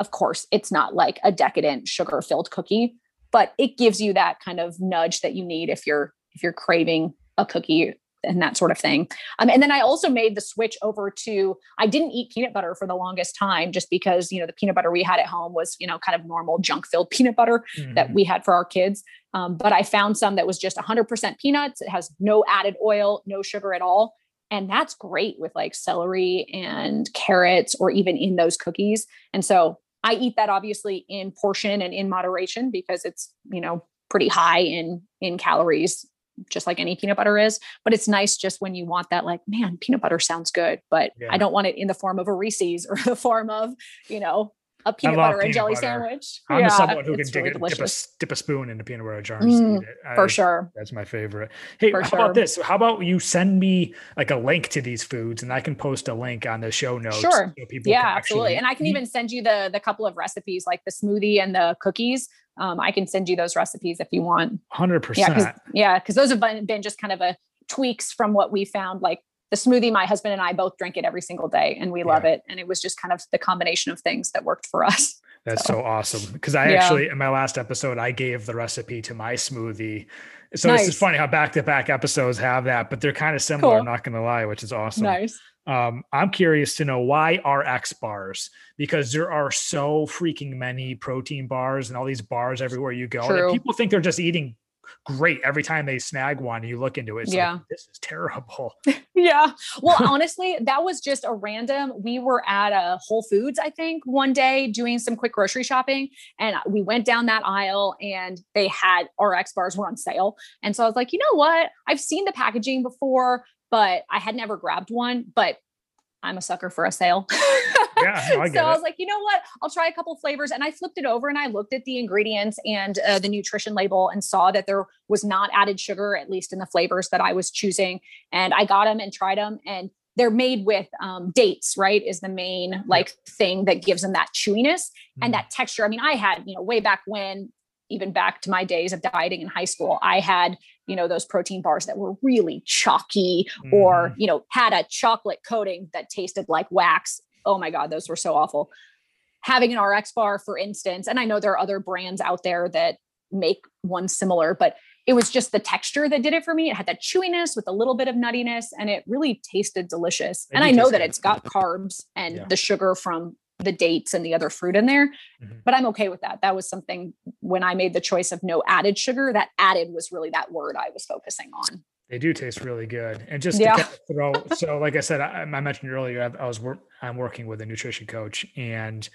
Of course, it's not like a decadent sugar filled cookie, but it gives you that kind of nudge that you need if you're, if you're craving a cookie and that sort of thing. Um, and then I also made the switch over to, I didn't eat peanut butter for the longest time, just because, you know, the peanut butter we had at home was, you know, kind of normal junk filled peanut butter mm-hmm. that we had for our kids. Um, but I found some that was just one hundred percent peanuts. It has no added oil, no sugar at all. And that's great with like celery and carrots, or even in those cookies. And so I eat that obviously in portion and in moderation, because it's, you know, pretty high in, in calories, just like any peanut butter is. But it's nice just when you want that, like, man, peanut butter sounds good, but yeah. I don't want it in the form of a Reese's or the form of, you know, a peanut butter peanut and jelly butter. Sandwich. I'm yeah, someone who can dig really a, dip, a, dip a spoon in a peanut butter jar. And mm, eat it. I, for sure. That's my favorite. Hey, for how sure. about this? How about you send me like a link to these foods, and I can post a link on the show notes. Sure. So people yeah, can absolutely. And I can eat. even send you the, the couple of recipes, like the smoothie and the cookies. Um, I can send you those recipes if you want. one hundred percent. Yeah. Cause, yeah, cause those have been, been just kind of a tweaks from what we found. Like, the smoothie, my husband and I both drink it every single day, and we yeah. love it. And it was just kind of the combination of things that worked for us. That's so, so awesome. Because I yeah. actually, in my last episode, I gave the recipe to my smoothie. So nice. It's just funny how back-to-back episodes have that, but they're kind of similar, cool. I'm not going to lie, which is awesome. Nice. Um, I'm curious to know why R X bars, because there are so freaking many protein bars and all these bars everywhere you go. True. And people think they're just eating great every time they snag one, and you look into it, it's yeah. like, this is terrible. yeah. Well, honestly, that was just a random, we were at a Whole Foods, I think, one day doing some quick grocery shopping, and we went down that aisle and they had R X bars were on sale. And so I was like, you know what? I've seen the packaging before, but I had never grabbed one, but I'm a sucker for a sale. Yeah, no, I get so it. I was like, you know what? I'll try a couple flavors. And I flipped it over and I looked at the ingredients and uh, the nutrition label and saw that there was not added sugar, at least in the flavors that I was choosing. And I got them and tried them, and they're made with um, dates, right? Is the main like thing that gives them that chewiness and mm. that texture. I mean, I had, you know, way back when, even back to my days of dieting in high school, I had, you know, those protein bars that were really chalky mm. or, you know, had a chocolate coating that tasted like wax. Oh my God, those were so awful. Having an R X bar, for instance, and I know there are other brands out there that make one similar, but it was just the texture that did it for me. It had that chewiness with a little bit of nuttiness, and it really tasted delicious. It and I know that good. It's got carbs and yeah. the sugar from the dates and the other fruit in there, mm-hmm. but I'm okay with that. That was something when I made the choice of no added sugar, that added was really that word I was focusing on. They do taste really good. And just yeah. to kind of throw, so like I said, I, I mentioned earlier, I, I was, work, I'm working with a nutrition coach, and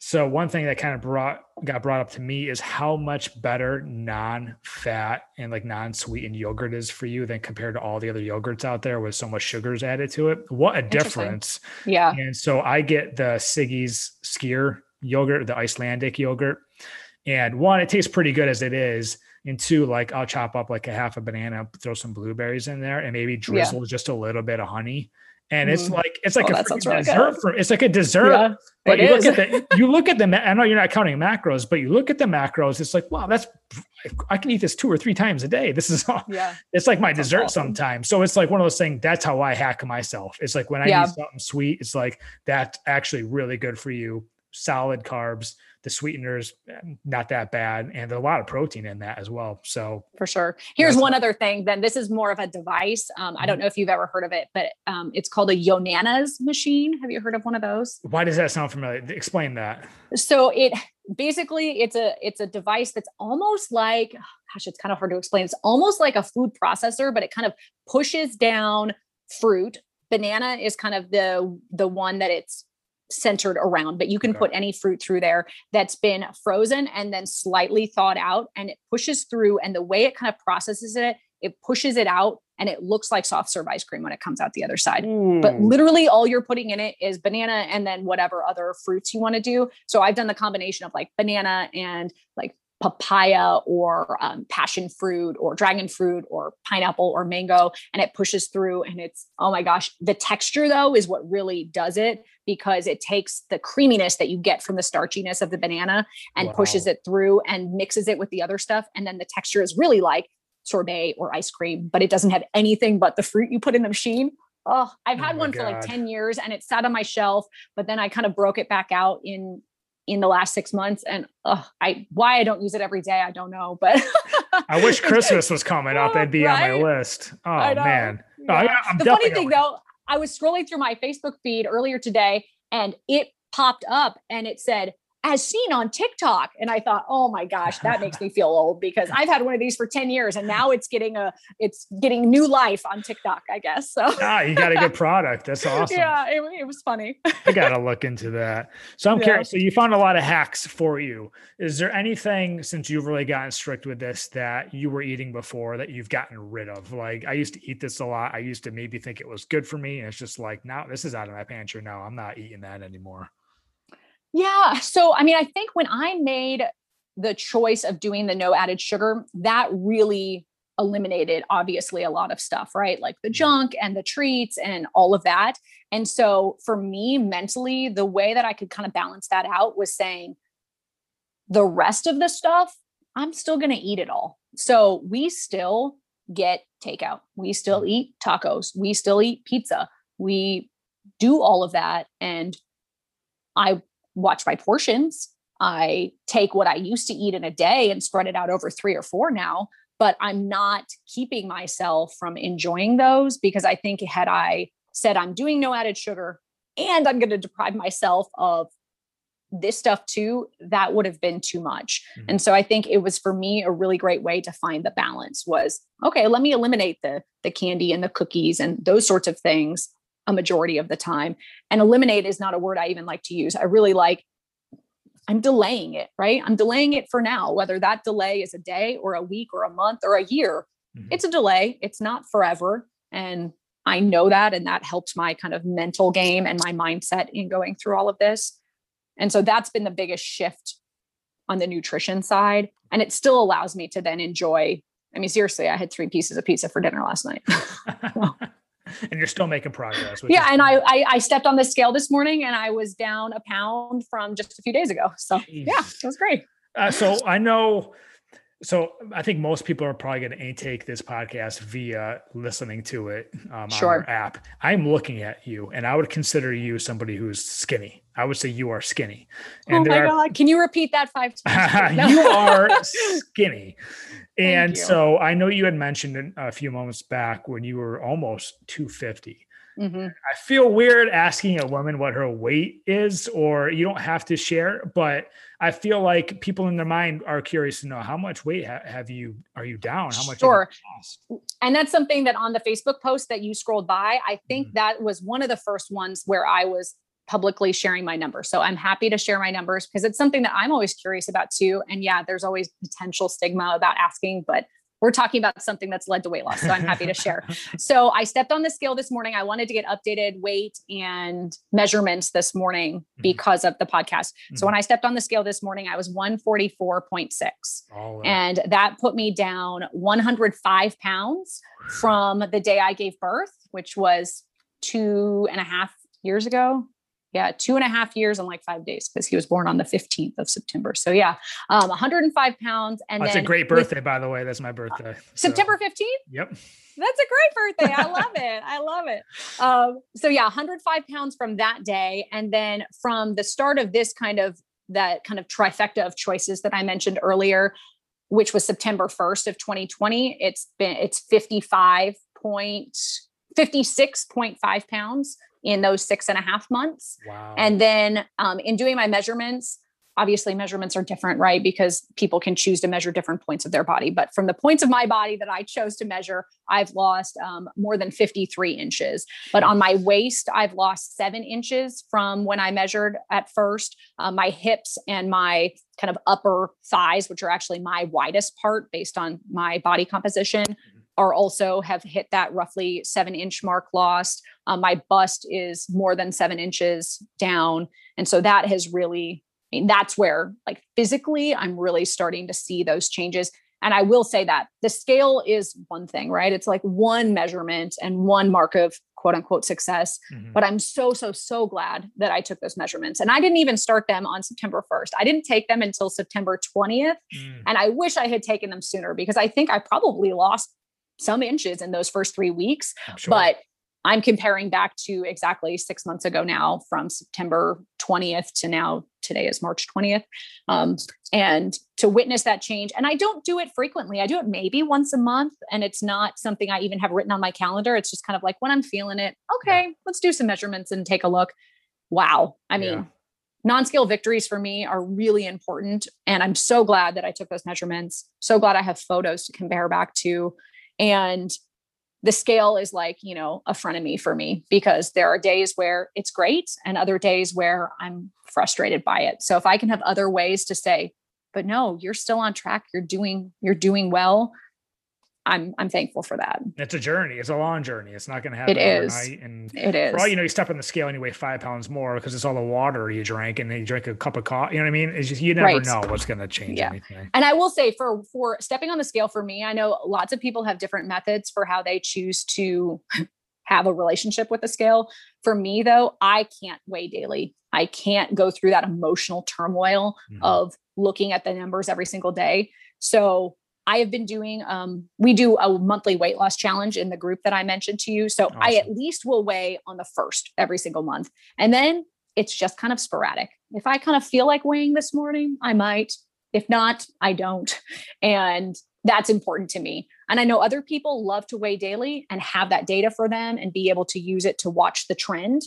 so one thing that kind of brought, got brought up to me is how much better non-fat and like non-sweetened yogurt is for you than compared to all the other yogurts out there with so much sugars added to it. What a difference. Yeah. And so I get the Siggi's Skyr yogurt, the Icelandic yogurt. And one, it tastes pretty good as it is. And two, like I'll chop up like a half a banana, throw some blueberries in there and maybe drizzle yeah. just a little bit of honey. And it's like, it's like oh, a really dessert for, it's like a dessert, yeah, but you is. look at the, you look at the, I know you're not counting macros, but you look at the macros. It's like, wow, that's, I can eat this two or three times a day. This is all, yeah. it's like my that's dessert awesome. sometimes. So it's like one of those things, that's how I hack myself. It's like when I yeah. need something sweet, it's like, that's actually really good for you. Solid carbs, the sweeteners, not that bad. And a lot of protein in that as well. So for sure. Here's one other thing. Then this is more of a device. Um, I don't know if you've ever heard of it, but um, it's called a Yonanas machine. Have you heard of one of those? Why does that sound familiar? Explain that. So it basically it's a, it's a device that's almost like, gosh, it's kind of hard to explain. It's almost like a food processor, but it kind of pushes down fruit. Banana is kind of the, the one that it's centered around, but you can okay. put any fruit through there that's been frozen and then slightly thawed out, and it pushes through, and the way it kind of processes it, it pushes it out, and it looks like soft serve ice cream when it comes out the other side. Mm. But literally all you're putting in it is banana and then whatever other fruits you want to do. So I've done the combination of like banana and like papaya or um, passion fruit or dragon fruit or pineapple or mango, and it pushes through, and it's, oh my gosh, the texture though is what really does it, because it takes the creaminess that you get from the starchiness of the banana and wow. pushes it through and mixes it with the other stuff. And then the texture is really like sorbet or ice cream, but it doesn't have anything but the fruit you put in the machine. Oh, I've had oh one God. for like ten years, and it sat on my shelf, but then I kind of broke it back out in in the last six months. And uh, I, why I don't use it every day, I don't know, but I wish Christmas was coming up. It'd be right? on my list. Oh man. Yeah. I, I'm the funny thing though, I was scrolling through my Facebook feed earlier today, and it popped up and it said, as seen on TikTok. And I thought, oh my gosh, that makes me feel old, because I've had one of these for ten years, and now it's getting a, it's getting new life on TikTok, I guess. So ah, you got a good product. That's awesome. Yeah. It, it was funny. I got to look into that. So I'm yeah. curious. So you found a lot of hacks for you. Is there anything, since you've really gotten strict with this, that you were eating before that you've gotten rid of? Like, I used to eat this a lot. I used to maybe think it was good for me, and it's just like, now this is out of my pantry. No, I'm not eating that anymore. Yeah. So, I mean, I think when I made the choice of doing the no added sugar, that really eliminated obviously a lot of stuff, right? Like the junk and the treats and all of that. And so for me mentally, the way that I could kind of balance that out was saying the rest of the stuff, I'm still going to eat it all. So we still get takeout. We still eat tacos. We still eat pizza. We do all of that. And I watch my portions. I take what I used to eat in a day and spread it out over three or four now, but I'm not keeping myself from enjoying those, because I think had I said I'm doing no added sugar and I'm going to deprive myself of this stuff too, that would have been too much. Mm-hmm. And so I think it was for me a really great way to find the balance was, okay, let me eliminate the, the candy and the cookies and those sorts of things a majority of the time. And eliminate is not a word I even like to use. I really like, I'm delaying it, right? I'm delaying it for now, whether that delay is a day or a week or a month or a year. Mm-hmm. It's a delay. It's not forever. And I know that, and that helped my kind of mental game and my mindset in going through all of this. And so that's been the biggest shift on the nutrition side. And it still allows me to then enjoy. I mean, seriously, I had three pieces of pizza for dinner last night. And you're still making progress. Yeah. And I, I, I stepped on the scale this morning and I was down a pound from just a few days ago. So Jeez. yeah, it was great. Uh, so I know, so I think most people are probably going to intake this podcast via listening to it um, sure. on our app. I'm looking at you and I would consider you somebody who's skinny. I would say you are skinny. And oh my are, God. Can you repeat that five times? No. You are skinny. And so I know you had mentioned a few moments back when you were almost two fifty. Mm-hmm. I feel weird asking a woman what her weight is, or you don't have to share, but I feel like people in their mind are curious to know how much weight ha- have you, are you down? How much? Sure. And that's something that on the Facebook post that you scrolled by, I think mm-hmm. that was one of the first ones where I was publicly sharing my numbers. So I'm happy to share my numbers because it's something that I'm always curious about too. And yeah, there's always potential stigma about asking, but we're talking about something that's led to weight loss. So I'm happy to share. So I stepped on the scale this morning. I wanted to get updated weight and measurements this morning because mm-hmm. of the podcast. Mm-hmm. So when I stepped on the scale this morning, I was one forty-four point six. Oh, wow. And that put me down one hundred five pounds from the day I gave birth, which was two and a half years ago. Yeah. Two and a half years and like five days because he was born on the fifteenth of September. So yeah. Um, one hundred five pounds. And that's then a great birthday, with, by the way, that's my birthday. Uh, so. September fifteenth. Yep. That's a great birthday. I love it. I love it. Um, so yeah, one hundred five pounds from that day. And then from the start of this kind of that kind of trifecta of choices that I mentioned earlier, which was September first of twenty twenty, it's been, it's fifty-five point, fifty-six point five pounds. in those six and a half months. Wow. And then um, in doing my measurements, obviously measurements are different, right? Because people can choose to measure different points of their body. But from the points of my body that I chose to measure, I've lost um, more than fifty-three inches. But on my waist, I've lost seven inches from when I measured at first. Uh, my hips and my kind of upper thighs, which are actually my widest part based on my body composition, are also have hit that roughly seven inch mark lost. Um, my bust is more than seven inches down. And so that has really, I mean, that's where like physically I'm really starting to see those changes. And I will say that the scale is one thing, right? It's like one measurement and one mark of quote unquote success, mm-hmm. but I'm so, so, so glad that I took those measurements. And I didn't even start them on September first. I didn't take them until September twentieth. Mm. And I wish I had taken them sooner because I think I probably lost some inches in those first three weeks, sure. but I'm comparing back to exactly six months ago now from September twentieth to now. Today is March twentieth. Um, and to witness that change. And I don't do it frequently. I do it maybe once a month, and it's not something I even have written on my calendar. It's just kind of like when I'm feeling it, okay, yeah. let's do some measurements and take a look. Wow. I mean, yeah. non-scale victories for me are really important. And I'm so glad that I took those measurements. So glad I have photos to compare back to. And the scale is like, you know, a frenemy for me because there are days where it's great and other days where I'm frustrated by it. So if I can have other ways to say, but no, you're still on track. You're doing, you're doing well. I'm, I'm thankful for that. It's a journey. It's a long journey. It's not going to happen it overnight. Is. And it is. For all you know, you step on the scale and you weigh five pounds more because it's all the water you drank and then you drink a cup of coffee. You know what I mean? It's just, you never right. know what's going to change yeah. anything. And I will say for, for stepping on the scale for me, I know lots of people have different methods for how they choose to have a relationship with the scale. For me though, I can't weigh daily. I can't go through that emotional turmoil mm-hmm. of looking at the numbers every single day. So I have been doing, um, we do a monthly weight loss challenge in the group that I mentioned to you. So awesome. I at least will weigh on the first every single month. And then it's just kind of sporadic. If I kind of feel like weighing this morning, I might, if not, I don't. And that's important to me. And I know other people love to weigh daily and have that data for them and be able to use it to watch the trend.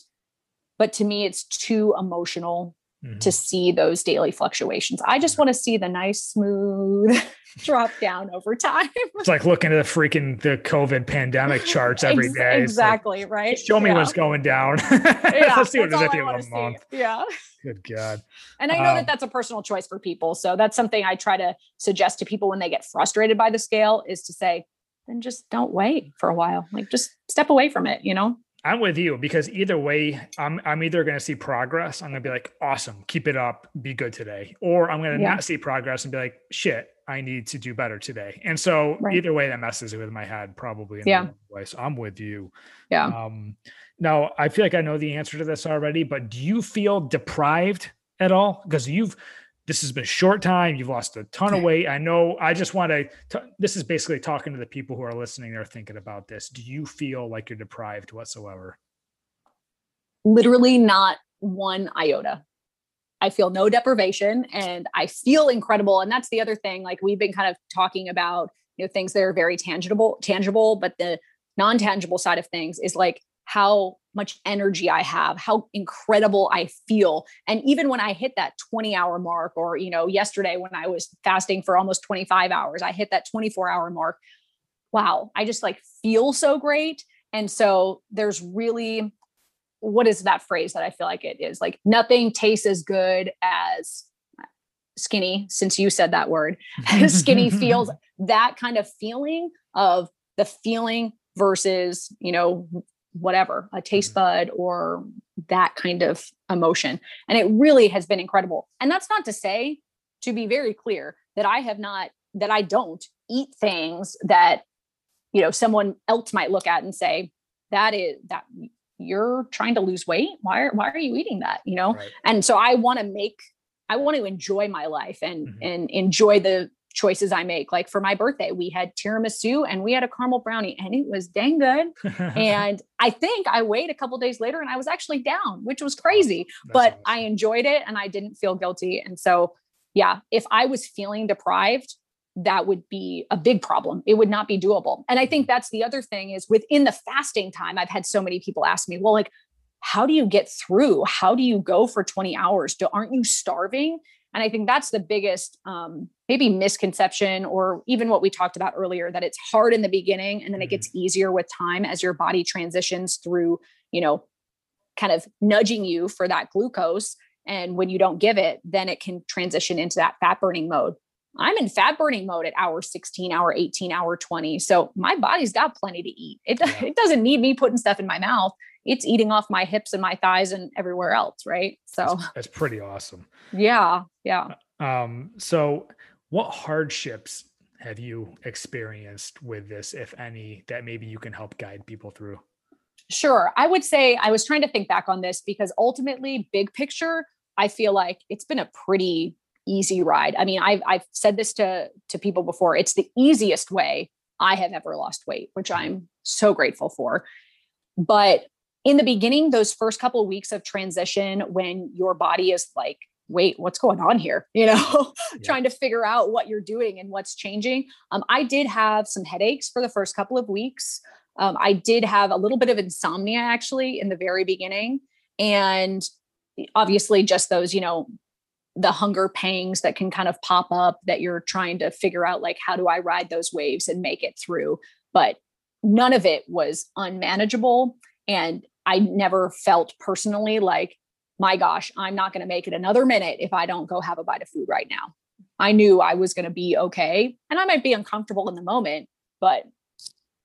But to me, it's too emotional Mm-hmm. to see those daily fluctuations. I just want to see the nice, smooth drop down over time. It's like looking at the freaking, the COVID pandemic charts every day. Exactly. Like, right. Show me yeah. what's going down. Yeah, let's see what it is at the end of a month. Yeah. Good God. And I know um, that that's a personal choice for people. So that's something I try to suggest to people when they get frustrated by the scale is to say, then just don't wait for a while. Like just step away from it, you know? I'm with you, because either way, I'm I'm either going to see progress. I'm going to be like, awesome, keep it up, be good today. Or I'm going to yeah. not see progress and be like, shit, I need to do better today. And so right. either way, that messes with my head probably. In yeah. the way. So I'm with you. Yeah. Um, now I feel like I know the answer to this already, but do you feel deprived at all? Because you've, this has been a short time. You've lost a ton of weight. I know. I just want to, this is basically talking to the people who are listening. They're thinking about this. Do you feel like you're deprived whatsoever? Literally not one iota. I feel no deprivation and I feel incredible. And that's the other thing. Like we've been kind of talking about, you know, things that are very tangible, tangible, but the non-tangible side of things is like how much energy I have, how incredible I feel. And even when I hit that twenty hour mark, or, you know, yesterday when I was fasting for almost twenty-five hours, I hit that twenty-four hour mark. Wow. I just like feel so great. And so there's really, what is that phrase that I feel like it is like, nothing tastes as good as skinny, since you said that word, skinny feels, that kind of feeling of the feeling versus, you know, whatever, a taste bud or that kind of emotion. And it really has been incredible. And that's not to say, to be very clear, that I have not, that I don't eat things that, you know, someone else might look at and say, that is that you're trying to lose weight. Why are, why are you eating that? You know? Right. And so I want to make, I want to enjoy my life and, mm-hmm. and enjoy the choices I make. Like for my birthday, we had tiramisu and we had a caramel brownie and it was dang good. And I think I weighed a couple of days later and I was actually down, which was crazy, That's but awesome. I enjoyed it and I didn't feel guilty. And so, yeah, if I was feeling deprived, that would be a big problem. It would not be doable. And I think that's the other thing is within the fasting time, I've had so many people ask me, well, like, how do you get through? How do you go for twenty hours? Do, aren't you starving? And I think that's the biggest, um, maybe misconception, or even what we talked about earlier, that it's hard in the beginning and then mm-hmm. it gets easier with time as your body transitions through, you know, kind of nudging you for that glucose. And when you don't give it, then it can transition into that fat burning mode. I'm in fat burning mode at hour sixteen, hour eighteen, hour twenty. So my body's got plenty to eat. It, yeah. it doesn't need me putting stuff in my mouth. It's eating off my hips and my thighs and everywhere else. Right. So that's, that's pretty awesome. Yeah. Yeah. Um, so what hardships have you experienced with this, if any, that maybe you can help guide people through? Sure. I would say I was trying to think back on this because ultimately, big picture, I feel like it's been a pretty easy ride. I mean, I've, I've said this to, to people before. It's the easiest way I have ever lost weight, which I'm so grateful for. But in the beginning, those first couple of weeks of transition, when your body is like, wait, what's going on here? You know, yeah. trying to figure out what you're doing and what's changing. Um, I did have some headaches for the first couple of weeks. Um, I did have a little bit of insomnia actually in the very beginning. And obviously just those, you know, the hunger pangs that can kind of pop up that you're trying to figure out, like, how do I ride those waves and make it through? But none of it was unmanageable. And I never felt personally like, my gosh, I'm not going to make it another minute if I don't go have a bite of food right now. I knew I was going to be okay. And I might be uncomfortable in the moment, but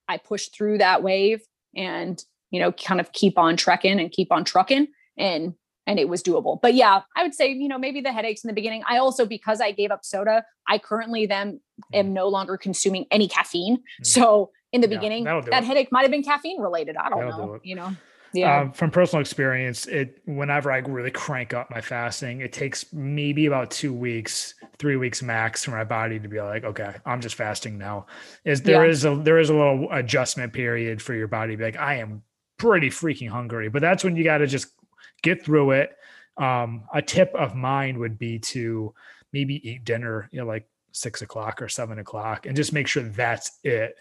I pushed through that wave and, you know, kind of keep on trekking and keep on trucking. And, and it was doable. But yeah, I would say, you know, maybe the headaches in the beginning. I also, because I gave up soda, I currently then am no longer consuming any caffeine. So in the yeah, beginning, that it. headache might've been caffeine related. I don't that'll know, do you know? Yeah. Um, from personal experience, it, whenever I really crank up my fasting, it takes maybe about two weeks, three weeks max for my body to be like, okay, I'm just fasting now. Is there yeah. is a, there is a little adjustment period for your body to be like, I am pretty freaking hungry, but that's when you got to just get through it. Um, a tip of mine would be to maybe eat dinner, you know, like six o'clock or seven o'clock and just make sure that's it.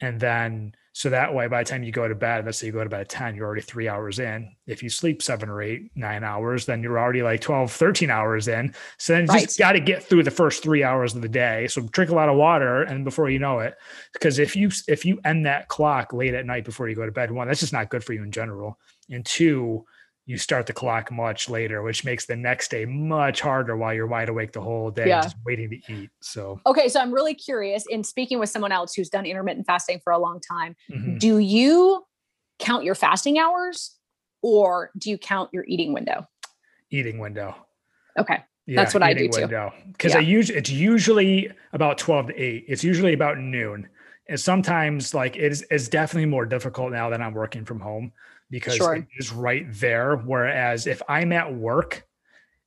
And then, so that way, by the time you go to bed, let's say you go to bed at ten, you're already three hours in. If you sleep seven or eight, nine hours, then you're already like twelve, thirteen hours in. So then you right. just got to get through the first three hours of the day. So drink a lot of water. And before you know it, because if you, if you end that clock late at night before you go to bed, one, that's just not good for you in general. And two, you start the clock much later, which makes the next day much harder while you're wide awake the whole day, yeah. just waiting to eat. So, okay. So I'm really curious, in speaking with someone else who's done intermittent fasting for a long time, mm-hmm. do you count your fasting hours or do you count your eating window? Eating window. Okay. Yeah, that's what I do window. too. Cause yeah. I usually, it's usually about twelve to eight. It's usually about noon. And sometimes like it is, it's definitely more difficult now that I'm working from home, because sure. it is right there. Whereas if I'm at work,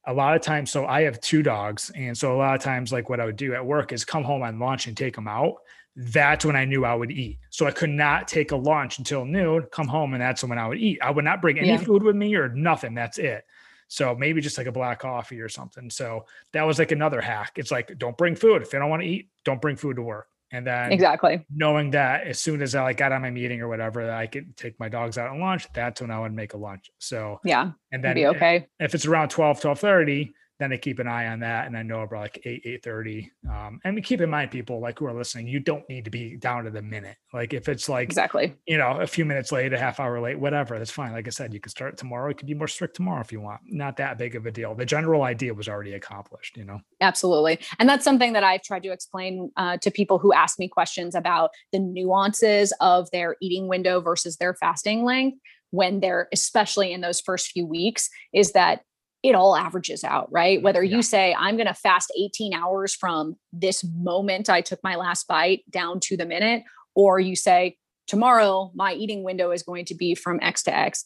a lot of times, so I have two dogs. And so a lot of times, like what I would do at work is come home on lunch and take them out. That's when I knew I would eat. So I could not take a lunch until noon, come home. And that's when I would eat. I would not bring any yeah. food with me or nothing. That's it. So maybe just like a black coffee or something. So that was like another hack. It's like, don't bring food. If I don't want to eat, don't bring food to work. And then exactly knowing that as soon as I like got on my meeting or whatever, that I could take my dogs out on lunch, that's when I would make a lunch. So yeah, and then be okay. if, if it's around twelve, twelve thirty, then I keep an eye on that. And I know about like eight, eight thirty. Um, and we keep in mind, people like who are listening, you don't need to be down to the minute. Like if it's like, exactly, you know, a few minutes late, a half hour late, whatever, that's fine. Like I said, you can start tomorrow. It could be more strict tomorrow if you want. Not that big of a deal. The general idea was already accomplished, you know? Absolutely. And that's something that I've tried to explain uh, to people who ask me questions about the nuances of their eating window versus their fasting length when they're, especially in those first few weeks, is that it all averages out, right? Whether you yeah. say, I'm going to fast eighteen hours from this moment I took my last bite down to the minute, or you say, tomorrow, my eating window is going to be from X to X.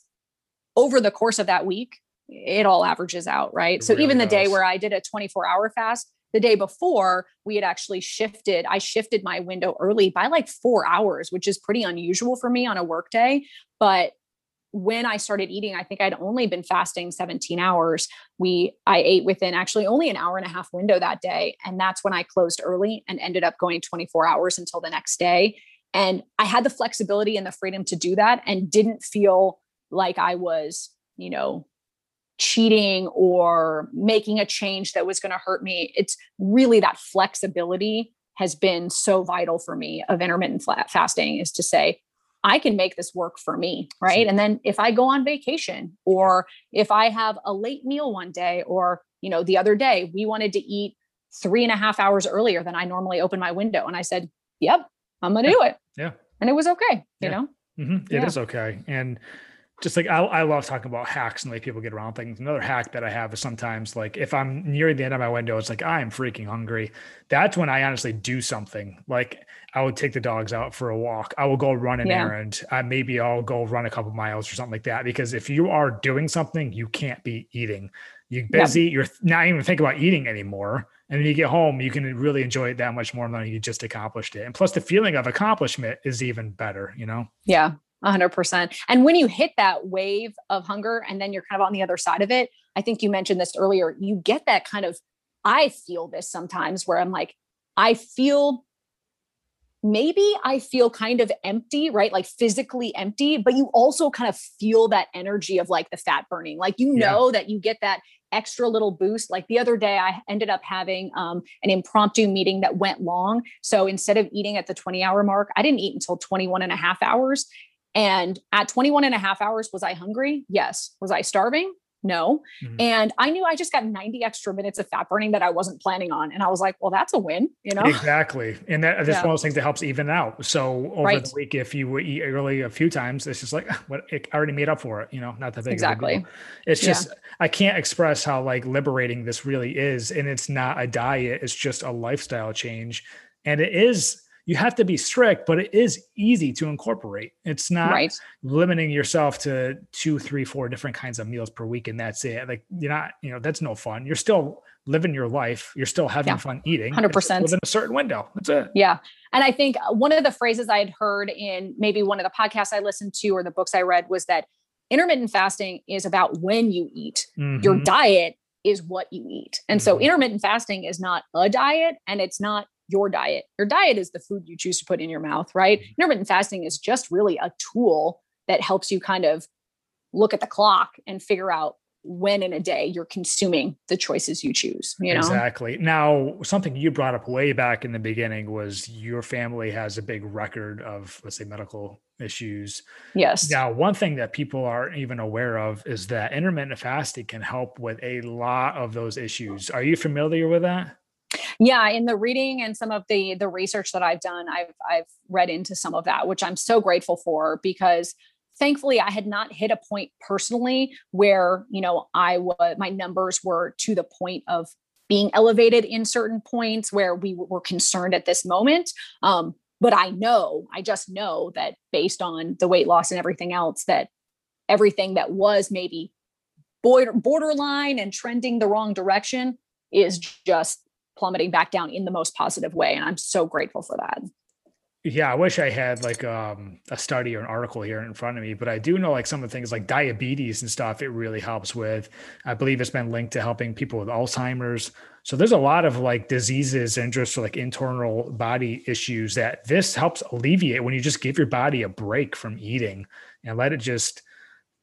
Over the course of that week, it all averages out, right? It so really even the does. day where I did a twenty-four hour fast, the day before we had actually shifted, I shifted my window early by like four hours, which is pretty unusual for me on a work day. But when I started eating, I think I'd only been fasting seventeen hours. We, I ate within actually only an hour and a half window that day. And that's when I closed early and ended up going twenty-four hours until the next day. And I had the flexibility and the freedom to do that and didn't feel like I was, you know, cheating or making a change that was going to hurt me. It's really that flexibility has been so vital for me of intermittent fasting, is to say, I can make this work for me, right? And then if I go on vacation, or if I have a late meal one day, or, you know, the other day we wanted to eat three and a half hours earlier than I normally open my window. And I said, yep, I'm going to yeah. do it. Yeah. And it was okay. You yeah. know, mm-hmm. it yeah. is okay. And just like, I, I love talking about hacks and the way people get around things. Another hack that I have is sometimes like if I'm nearing the end of my window, it's like, I am freaking hungry. That's when I honestly do something. Like I would take the dogs out for a walk. I will go run an yeah. errand. I, maybe I'll go run a couple miles or something like that. Because if you are doing something, you can't be eating. You're busy. Yep. You're not even thinking about eating anymore. And when you get home, you can really enjoy it that much more than you just accomplished it. And plus the feeling of accomplishment is even better, you know? Yeah. A hundred percent. And when you hit that wave of hunger and then you're kind of on the other side of it, I think you mentioned this earlier, you get that kind of, I feel this sometimes where I'm like, I feel, maybe I feel kind of empty, right? Like physically empty, but you also kind of feel that energy of like the fat burning, like, you know, yeah. that you get that extra little boost. Like the other day I ended up having um, an impromptu meeting that went long. So instead of eating at the twenty hour mark, I didn't eat until twenty-one and a half hours. And at twenty-one and a half hours, was I hungry? Yes. Was I starving? No. Mm-hmm. And I knew I just got ninety extra minutes of fat burning that I wasn't planning on. And I was like, well, that's a win, you know? Exactly. And that, that's yeah. one of those things that helps even out. So over right. the week, if you eat early a few times, it's just like, what, I already made up for it, you know, not that big exactly. of a deal. It's just, yeah. I can't express how like liberating this really is. And it's not a diet. It's just a lifestyle change. And it is, you have to be strict, but it is easy to incorporate. It's not right. limiting yourself to two, three, four different kinds of meals per week. And that's it. Like you're not, you know, that's no fun. You're still living your life. You're still having yeah. fun eating. one hundred percent. Within a certain window. That's it. Yeah. And I think one of the phrases I had heard in maybe one of the podcasts I listened to or the books I read was that intermittent fasting is about when you eat. Mm-hmm. Your diet is what you eat. And mm-hmm. so intermittent fasting is not a diet, and it's not your diet. Your diet is the food you choose to put in your mouth, right? Mm-hmm. Intermittent fasting is just really a tool that helps you kind of look at the clock and figure out when in a day you're consuming the choices you choose, you know? Exactly. Now, something you brought up way back in the beginning was your family has a big record of, let's say, medical issues. Yes. Now, one thing that people aren't even aware of is that intermittent fasting can help with a lot of those issues. Are you familiar with that? Yeah. In the reading and some of the, the research that I've done, I've, I've read into some of that, which I'm so grateful for, because thankfully, I had not hit a point personally where, you know, I was, my numbers were to the point of being elevated in certain points where we were concerned at this moment. Um, but I know, I just know that based on the weight loss and everything else, that everything that was maybe border, borderline and trending the wrong direction is just plummeting back down in the most positive way. And I'm so grateful for that. Yeah, I wish I had like um, a study or an article here in front of me, but I do know like some of the things like diabetes and stuff, it really helps with. I believe it's been linked to helping people with Alzheimer's. So there's a lot of like diseases and just like internal body issues that this helps alleviate when you just give your body a break from eating and let it just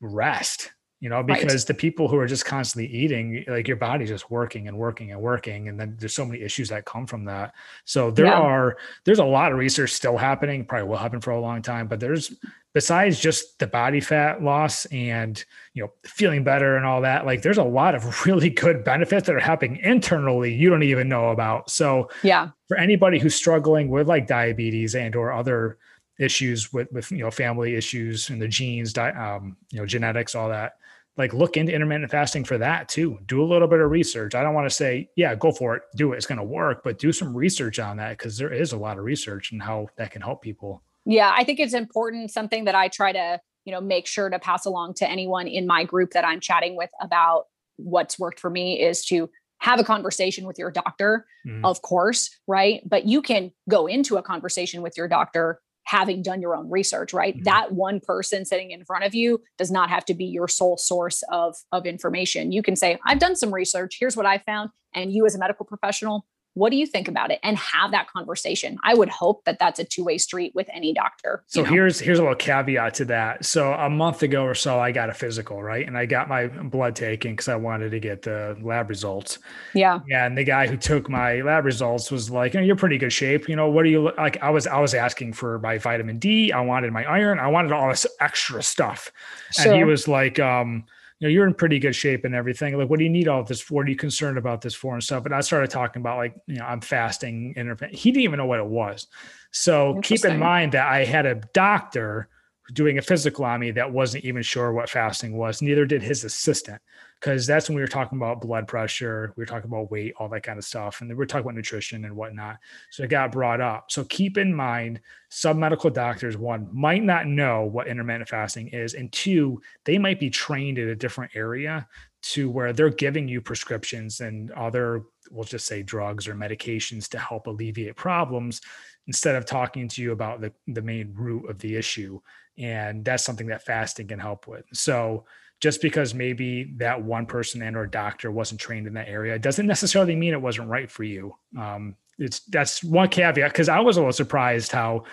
rest, you know, because right. The people who are just constantly eating, like your body's just working and working and working. And then there's so many issues that come from that. So there yeah. are, there's a lot of research still happening, probably will happen for a long time, but there's besides just the body fat loss and, you know, feeling better and all that, like there's a lot of really good benefits that are happening internally you don't even know about. So yeah, for anybody who's struggling with like diabetes and or other issues with, with, you know, family issues and the genes, um, you know, genetics, all that, like look into intermittent fasting for that too. Do a little bit of research. I don't want to say, yeah, go for it, do it, it's going to work, but do some research on that, because there is a lot of research and how that can help people. Yeah. I think it's important. Something that I try to, you know, make sure to pass along to anyone in my group that I'm chatting with about what's worked for me is to have a conversation with your doctor, mm-hmm. of course. Right. But you can go into a conversation with your doctor having done your own research, right? Mm-hmm. That one person sitting in front of you does not have to be your sole source of, of information. You can say, I've done some research, here's what I found. And you as a medical professional, what do you think about it? And have that conversation. I would hope that that's a two-way street with any doctor. So you know? here's, here's a little caveat to that. So a month ago or so, I got a physical, right? And I got my blood taken because I wanted to get the lab results. Yeah. And the guy who took my lab results was like, you know, you're pretty good shape. You know, what do you like? I was, I was asking for my vitamin D. I wanted my iron. I wanted all this extra stuff. Sure. And he was like, um, you know, you're in pretty good shape and everything. Like, what do you need all of this for? What are you concerned about this for and stuff? And I started talking about like, you know, I'm fasting. Intermittent. He didn't even know what it was. So keep in mind that I had a doctor doing a physical on me that wasn't even sure what fasting was. Neither did his assistant, because that's when we were talking about blood pressure. We were talking about weight, all that kind of stuff. And then we were talking about nutrition and whatnot. So it got brought up. So keep in mind, some medical doctors, one, might not know what intermittent fasting is. And two, they might be trained in a different area to where they're giving you prescriptions and other, we'll just say drugs or medications to help alleviate problems instead of talking to you about the, the main root of the issue. And that's something that fasting can help with. So just because maybe that one person and or doctor wasn't trained in that area doesn't necessarily mean it wasn't right for you. Um, it's that's one caveat, because I was a little surprised how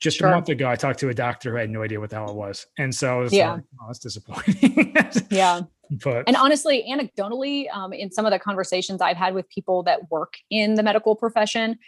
just sure. a month ago I talked to a doctor who had no idea what the hell it was. And so I was yeah. like, oh, that's disappointing. yeah. But. And honestly, anecdotally, um, in some of the conversations I've had with people that work in the medical profession,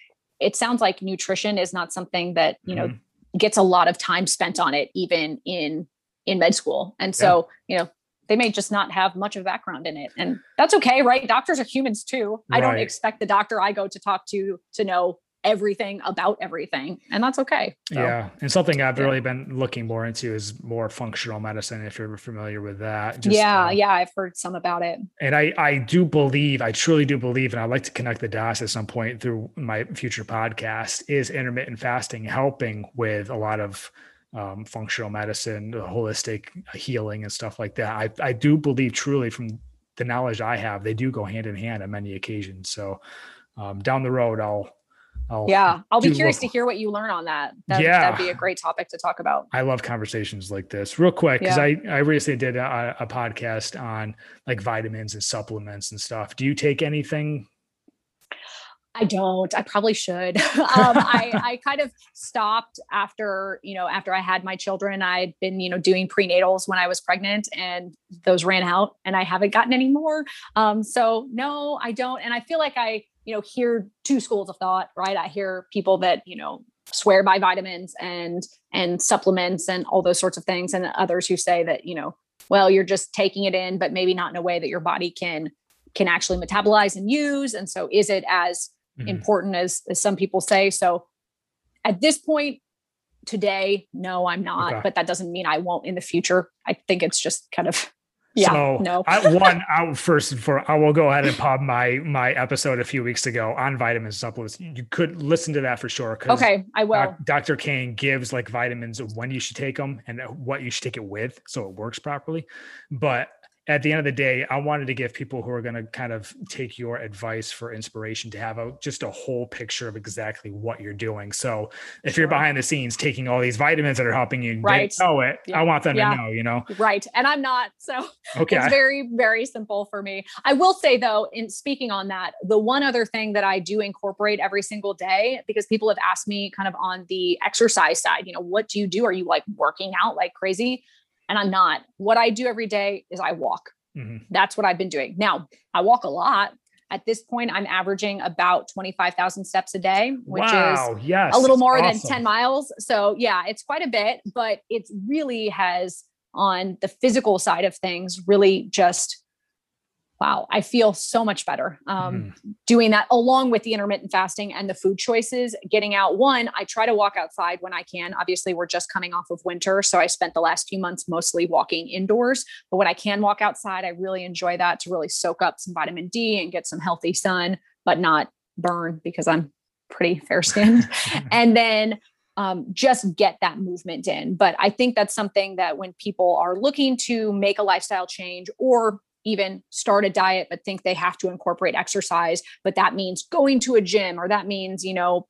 it sounds like nutrition is not something that, you mm-hmm. know, gets a lot of time spent on it, even in, in med school. And so, yeah. you know, they may just not have much of a background in it, and that's okay. Right. Doctors are humans too. Right. I don't expect the doctor I go to talk to, to know everything about everything. And that's okay. So, yeah. And something I've yeah. really been looking more into is more functional medicine. If you're familiar with that. Just, yeah. Um, yeah. I've heard some about it. And I, I do believe, I truly do believe, and I'd like to connect the dots at some point through my future podcast, is intermittent fasting helping with a lot of um, functional medicine, holistic healing and stuff like that. I, I do believe truly from the knowledge I have, they do go hand in hand on many occasions. So um, down the road, I'll, I'll yeah. I'll be curious little, to hear what you learn on that. that yeah. That'd be a great topic to talk about. I love conversations like this. Real quick, because yeah. I, I recently did a, a podcast on like vitamins and supplements and stuff. Do you take anything? I don't, I probably should. um, I, I kind of stopped after, you know, after I had my children. I'd been, you know, doing prenatals when I was pregnant, and those ran out, and I haven't gotten any more. Um, so no, I don't. And I feel like I, you know, hear two schools of thought, right? I hear people that, you know, swear by vitamins and, and supplements and all those sorts of things. And others who say that, you know, well, you're just taking it in, but maybe not in a way that your body can, can actually metabolize and use. And so is it as mm-hmm. important as, as some people say? So at this point today, no, I'm not, okay. but that doesn't mean I won't in the future. I think it's just kind of, yeah, so no. I, one, I, first and foremost, I will go ahead and pop my, my episode a few weeks ago on vitamins and supplements. You could listen to that for sure. Okay, I will. Doc, Doctor Kane gives like vitamins, when you should take them and what you should take it with, so it works properly. But at the end of the day, I wanted to give people who are going to kind of take your advice for inspiration to have a, just a whole picture of exactly what you're doing. So if sure. you're behind the scenes taking all these vitamins that are helping you right. know it, yeah. I want them yeah. to know, you know? Right. And I'm not, so okay. it's very, very simple for me. I will say though, in speaking on that, the one other thing that I do incorporate every single day, because people have asked me kind of on the exercise side, you know, what do you do? Are you like working out like crazy? And I'm not. What I do every day is I walk. Mm-hmm. That's what I've been doing. Now, I walk a lot. At this point, I'm averaging about twenty-five thousand steps a day, which wow. is yes. a little more awesome. than ten miles. So yeah, it's quite a bit, but it really has on the physical side of things really just, wow, I feel so much better um, mm. doing that, along with the intermittent fasting and the food choices, getting out. One, I try to walk outside when I can. Obviously, we're just coming off of winter, so I spent the last few months mostly walking indoors. But when I can walk outside, I really enjoy that to really soak up some vitamin D and get some healthy sun, but not burn because I'm pretty fair skinned. And then Um, just get that movement in. But I think that's something that when people are looking to make a lifestyle change or even start a diet, but think they have to incorporate exercise, but that means going to a gym, or that means, you know,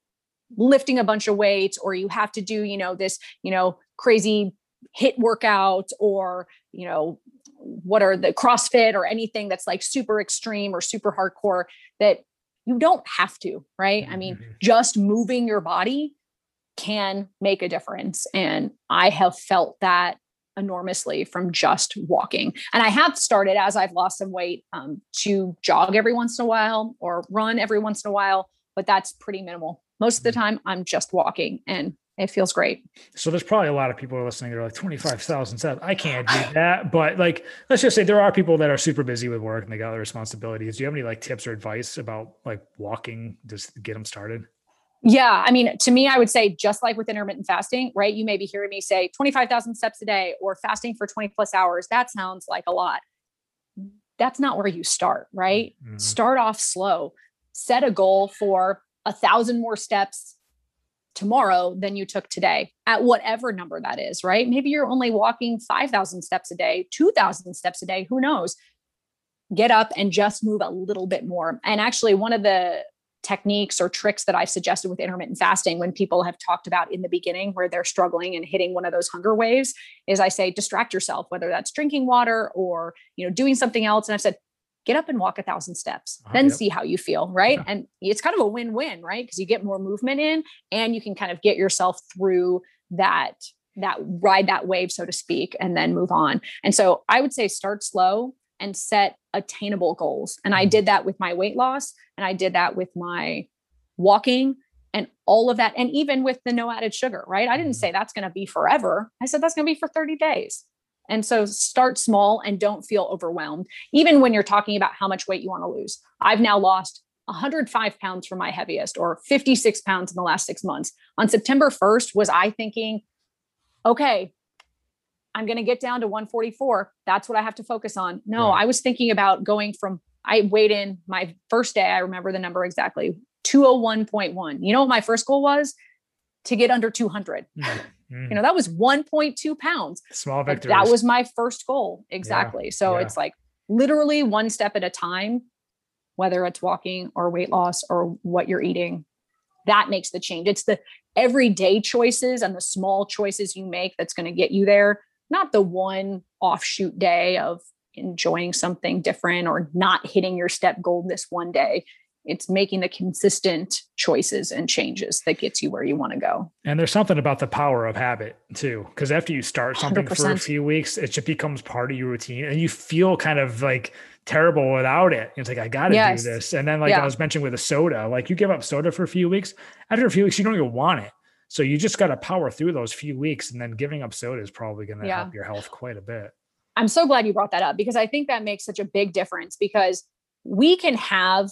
lifting a bunch of weights, or you have to do, you know, this, you know, crazy HIIT workout, or, you know, what are the CrossFit or anything that's like super extreme or super hardcore, that you don't have to, right? I mean, just moving your body can make a difference. And I have felt that enormously from just walking. And I have started, as I've lost some weight, um, to jog every once in a while or run every once in a while, but that's pretty minimal. Most of the time I'm just walking, and it feels great. So there's probably a lot of people listening that are like twenty-five thousand steps. I can't do that. But like, let's just say there are people that are super busy with work and they got other responsibilities. Do you have any like tips or advice about like walking, just to get them started? Yeah. I mean, to me, I would say just like with intermittent fasting, right? You may be hearing me say twenty-five thousand steps a day or fasting for twenty plus hours. That sounds like a lot. That's not where you start, right? Mm-hmm. Start off slow, set a goal for a thousand more steps tomorrow than you took today, at whatever number that is, right? Maybe you're only walking five thousand steps a day, two thousand steps a day, who knows? Get up and just move a little bit more. And actually, one of the techniques or tricks that I've suggested with intermittent fasting, when people have talked about in the beginning where they're struggling and hitting one of those hunger waves, is I say, distract yourself, whether that's drinking water or, you know, doing something else. And I've said, get up and walk a thousand steps, uh, then yep. see how you feel. Right. Yeah. And it's kind of a win-win, right? Cause you get more movement in and you can kind of get yourself through that, that ride that wave, so to speak, and then move on. And so I would say start slow and set attainable goals. And I did that with my weight loss, and I did that with my walking and all of that. And even with the no added sugar, right? I didn't say that's going to be forever. I said, that's going to be for thirty days. And so start small and don't feel overwhelmed. Even when you're talking about how much weight you want to lose, I've now lost one hundred five pounds from my heaviest, or fifty-six pounds in the last six months. On September first, was I thinking, okay, I'm going to get down to one forty-four. That's what I have to focus on? No, right. I was thinking about going from, I weighed in my first day, I remember the number exactly, two oh one point one. You know what my first goal was? To get under two hundred. Mm. You know, that was one point two pounds. Small victories. Like, that was my first goal. Exactly. Yeah. So yeah. It's like literally one step at a time, whether it's walking or weight loss or what you're eating, that makes the change. It's the everyday choices and the small choices you make that's going to get you there. Not the one offshoot day of enjoying something different or not hitting your step goal this one day. It's making the consistent choices and changes that gets you where you want to go. And there's something about the power of habit too, because after you start something one hundred percent for a few weeks, it just becomes part of your routine and you feel kind of like terrible without it. It's like, I got to yes. do this. And then like yeah. I was mentioning with a soda, like you give up soda for a few weeks. After a few weeks, you don't even want it. So you just got to power through those few weeks. And then giving up soda is probably going to yeah. help your health quite a bit. I'm so glad you brought that up because I think that makes such a big difference because we can have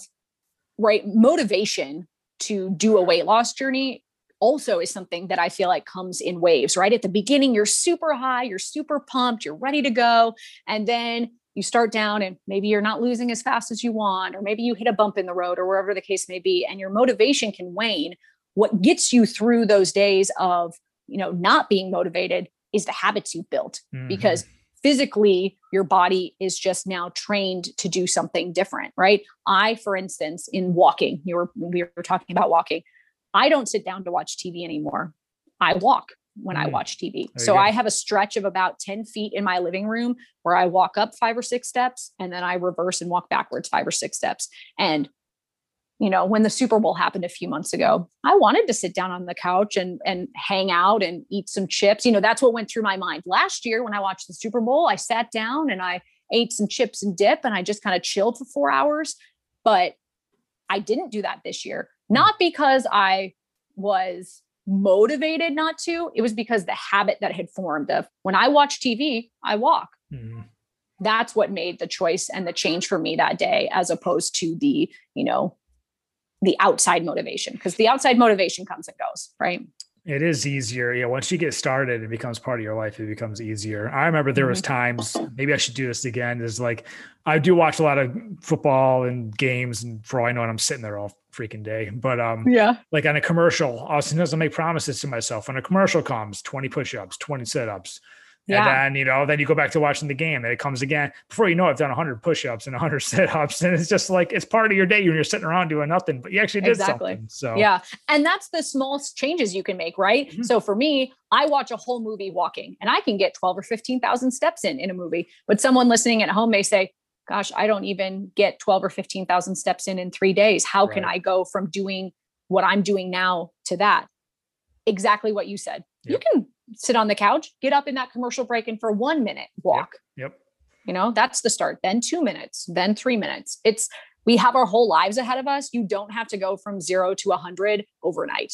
right motivation to do a weight loss journey also is something that I feel like comes in waves, right? At the beginning, you're super high, you're super pumped, you're ready to go. And then you start down and maybe you're not losing as fast as you want, or maybe you hit a bump in the road or wherever the case may be. And your motivation can wane. What gets you through those days of, you know, not being motivated is the habits you've built mm-hmm. because physically, your body is just now trained to do something different, right? I, for instance, in walking, you were, we were talking about walking. I don't sit down to watch T V anymore. I walk when mm-hmm. I watch T V. There so I have a stretch of about ten feet in my living room where I walk up five or six steps and then I reverse and walk backwards five or six steps. And, you know, when the Super Bowl happened a few months ago, I wanted to sit down on the couch and, and hang out and eat some chips. You know, that's what went through my mind. Last year, when I watched the Super Bowl, I sat down and I ate some chips and dip and I just kind of chilled for four hours. But I didn't do that this year, not because I was motivated not to. It was because the habit that had formed of when I watch T V, I walk. Mm-hmm. That's what made the choice and the change for me that day, as opposed to the, you know, the outside motivation, because the outside motivation comes and goes, right? It is easier. Yeah. Once you get started, it becomes part of your life. It becomes easier. I remember there was times, maybe I should do this again. There's like, I do watch a lot of football and games, and for all I know, and I'm sitting there all freaking day, but um, yeah, like on a commercial, I'll sometimes make promises to myself. When a commercial comes, twenty push-ups, twenty sit-ups. Yeah. And then, you know, then you go back to watching the game, then it comes again. Before you know it, I've done one hundred push-ups and one hundred sit-ups. And it's just like, it's part of your day when you're sitting around doing nothing, but you actually did exactly. something. So yeah. And that's the small changes you can make, right? Mm-hmm. So for me, I watch a whole movie walking and I can get twelve or fifteen thousand steps in, in a movie. But someone listening at home may say, gosh, I don't even get twelve or fifteen thousand steps in in three days. How right. can I go from doing what I'm doing now to that? Exactly what you said. Yep. You can sit on the couch, get up in that commercial break and for one minute walk. Yep. yep. You know, that's the start. Then two minutes, then three minutes. It's, we have our whole lives ahead of us. You don't have to go from zero to a hundred overnight.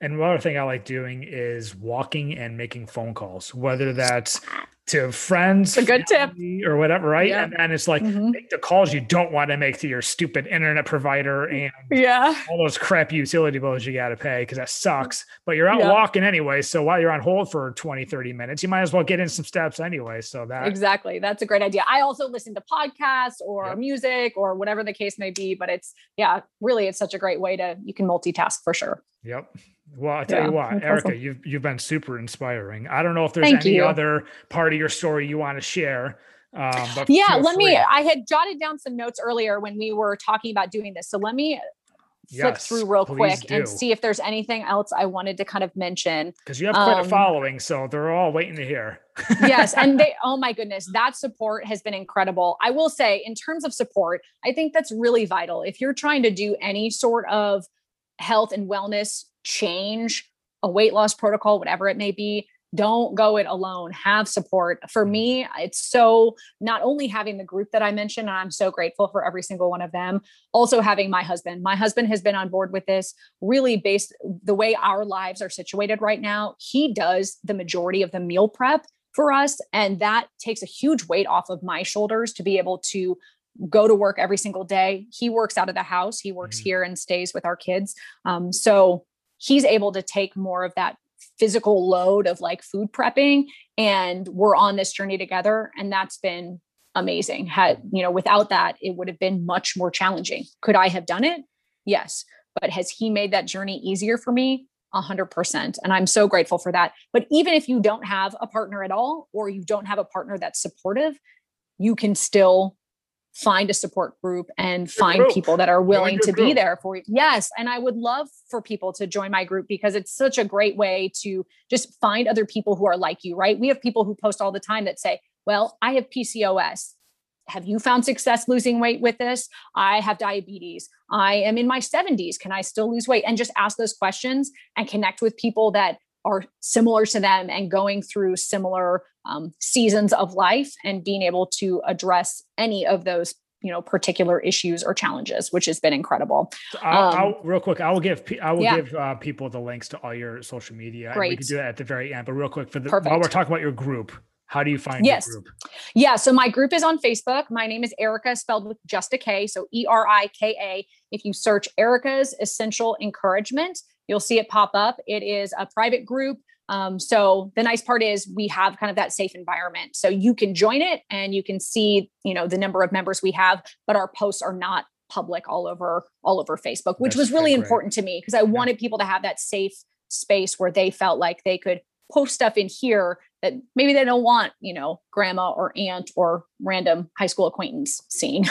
And one other thing I like doing is walking and making phone calls, whether that's to friends a good tip. or whatever. Right. Yeah. And then it's like, mm-hmm. make the calls you don't want to make to your stupid internet provider and yeah. all those crappy utility bills you got to pay. Cause that sucks, but you're out yeah. walking anyway. So while you're on hold for twenty, thirty minutes, you might as well get in some steps anyway. So that exactly. That's a great idea. I also listen to podcasts or yep. music or whatever the case may be, but it's, yeah, really, it's such a great way to, you can multitask for sure. Yep. Well, I'll tell yeah, you what, Erika, awesome. you've, you've been super inspiring. I don't know if there's Thank any you. other part of your story you want to share. Um, but yeah. Let free. me, I had jotted down some notes earlier when we were talking about doing this. So let me flip yes, through real quick do. and see if there's anything else I wanted to kind of mention. Cause you have quite um, a following, so they're all waiting to hear. yes. And they, oh my goodness, that support has been incredible. I will say in terms of support, I think that's really vital. If you're trying to do any sort of health and wellness change, a weight loss protocol, whatever it may be, don't go it alone. Have support. For me, it's so not only having the group that I mentioned, and I'm so grateful for every single one of them, also having my husband. My husband has been on board with this, really based the way our lives are situated right now. He does the majority of the meal prep for us. And that takes a huge weight off of my shoulders to be able to go to work every single day. He works out of the house. He works mm-hmm. here and stays with our kids. Um, so he's able to take more of that physical load of like food prepping, and we're on this journey together. And that's been amazing. Had, you know, without that, it would have been much more challenging. Could I have done it? Yes. But has he made that journey easier for me? A hundred percent. And I'm so grateful for that. But even if you don't have a partner at all, or you don't have a partner that's supportive, you can still find a support group and find people that are willing to be there for you. Yes. And I would love for people to join my group because it's such a great way to just find other people who are like you, right? We have people who post all the time that say, well, I have P C O S. have you found success losing weight with this? I have diabetes. I am in my seventies. Can I still lose weight? And just ask those questions and connect with people that are similar to them and going through similar um, seasons of life and being able to address any of those, you know, particular issues or challenges, which has been incredible. Um, I'll, I'll, real quick, I will give I will yeah. give uh, people the links to all your social media. Great. And we can do that at the very end. But real quick, for the Perfect. while we're talking about your group, how do you find yes. your group? Yeah. So my group is on Facebook. My name is Erika, spelled with just a K. So E R I K A. If you search Erika's Essential Encouragement, you'll see it pop up. It is a private group. Um, so the nice part is we have kind of that safe environment. So you can join it and you can see, you know, the number of members we have, but our posts are not public all over, all over Facebook, which That's was really great. important to me because I yeah. wanted people to have that safe space where they felt like they could post stuff in here that maybe they don't want, you know, grandma or aunt or random high school acquaintance seeing.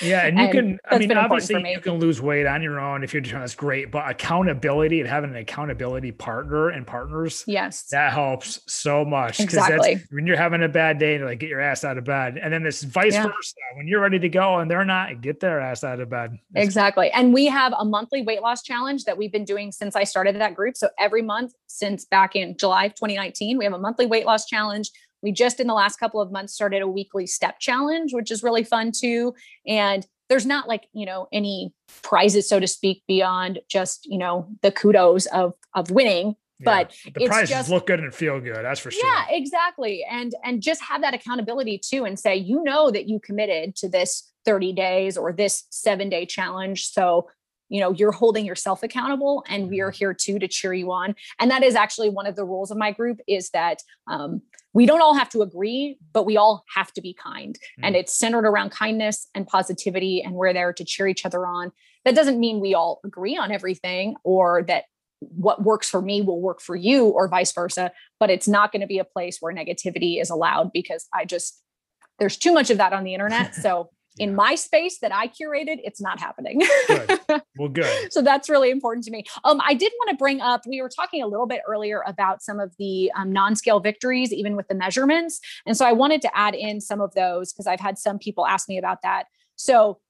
Yeah. And you and can, I mean, obviously me. you can lose weight on your own if you're doing that's great, but accountability and having an accountability partner and partners, yes, that helps so much. Exactly. That's, when you're having a bad day, to like get your ass out of bed. And then this vice yeah. versa, when you're ready to go and they're not, get their ass out of bed. That's exactly. Cool. And we have a monthly weight loss challenge that we've been doing since I started that group. So every month since back in July of twenty nineteen, we have a monthly weight loss challenge. We just in the last couple of months started a weekly step challenge, which is really fun too. And there's not like, you know, any prizes, so to speak, beyond just, you know, the kudos of, of winning, yeah, but the prizes just look good and feel good. That's for sure. Yeah, exactly. And, and just have that accountability too, and say, you know, that you committed to this thirty days or this seven day challenge. So, you know, you're holding yourself accountable, and we are here too to cheer you on. And that is actually one of the rules of my group, is that um, we don't all have to agree, but we all have to be kind. Mm. And it's centered around kindness and positivity, and we're there to cheer each other on. That doesn't mean we all agree on everything, or that what works for me will work for you or vice versa, but it's not going to be a place where negativity is allowed, because I just, there's too much of that on the internet. So yeah. in my space that I curated, it's not happening. Good. Well, good. So that's really important to me. Um, I did want to bring up, we were talking a little bit earlier about some of the um, non-scale victories, even with the measurements. And so I wanted to add in some of those because I've had some people ask me about that. So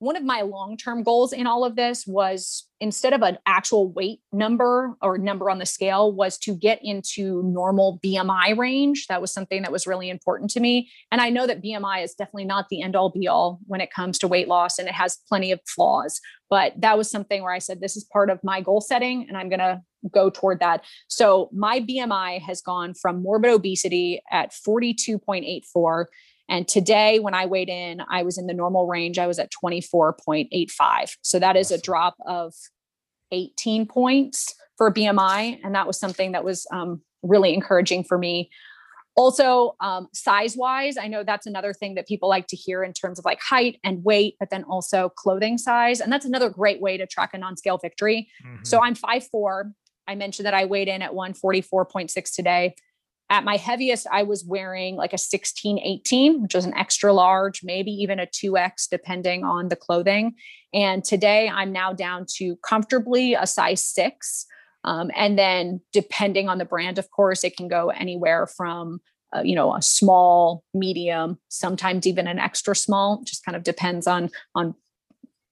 one of my long-term goals in all of this was, instead of an actual weight number or number on the scale, was to get into normal B M I range. That was something that was really important to me. And I know that B M I is definitely not the end all be all when it comes to weight loss, and it has plenty of flaws, but that was something where I said, this is part of my goal setting and I'm going to go toward that. So my B M I has gone from morbid obesity at forty-two point eight four. And today, when I weighed in, I was in the normal range. I was at twenty-four point eight five. So that is a drop of eighteen points for B M I. And that was something that was um, really encouraging for me. Also, um, size-wise, I know that's another thing that people like to hear in terms of like height and weight, but then also clothing size. And that's another great way to track a non-scale victory. Mm-hmm. So I'm five four. I mentioned that I weighed in at one forty-four point six today. At my heaviest, I was wearing like a sixteen eighteen, which was an extra large, maybe even a two X, depending on the clothing. And today I'm now down to comfortably a size six. Um, and then depending on the brand, of course, it can go anywhere from, uh, you know, a small, medium, sometimes even an extra small. It just kind of depends on, on,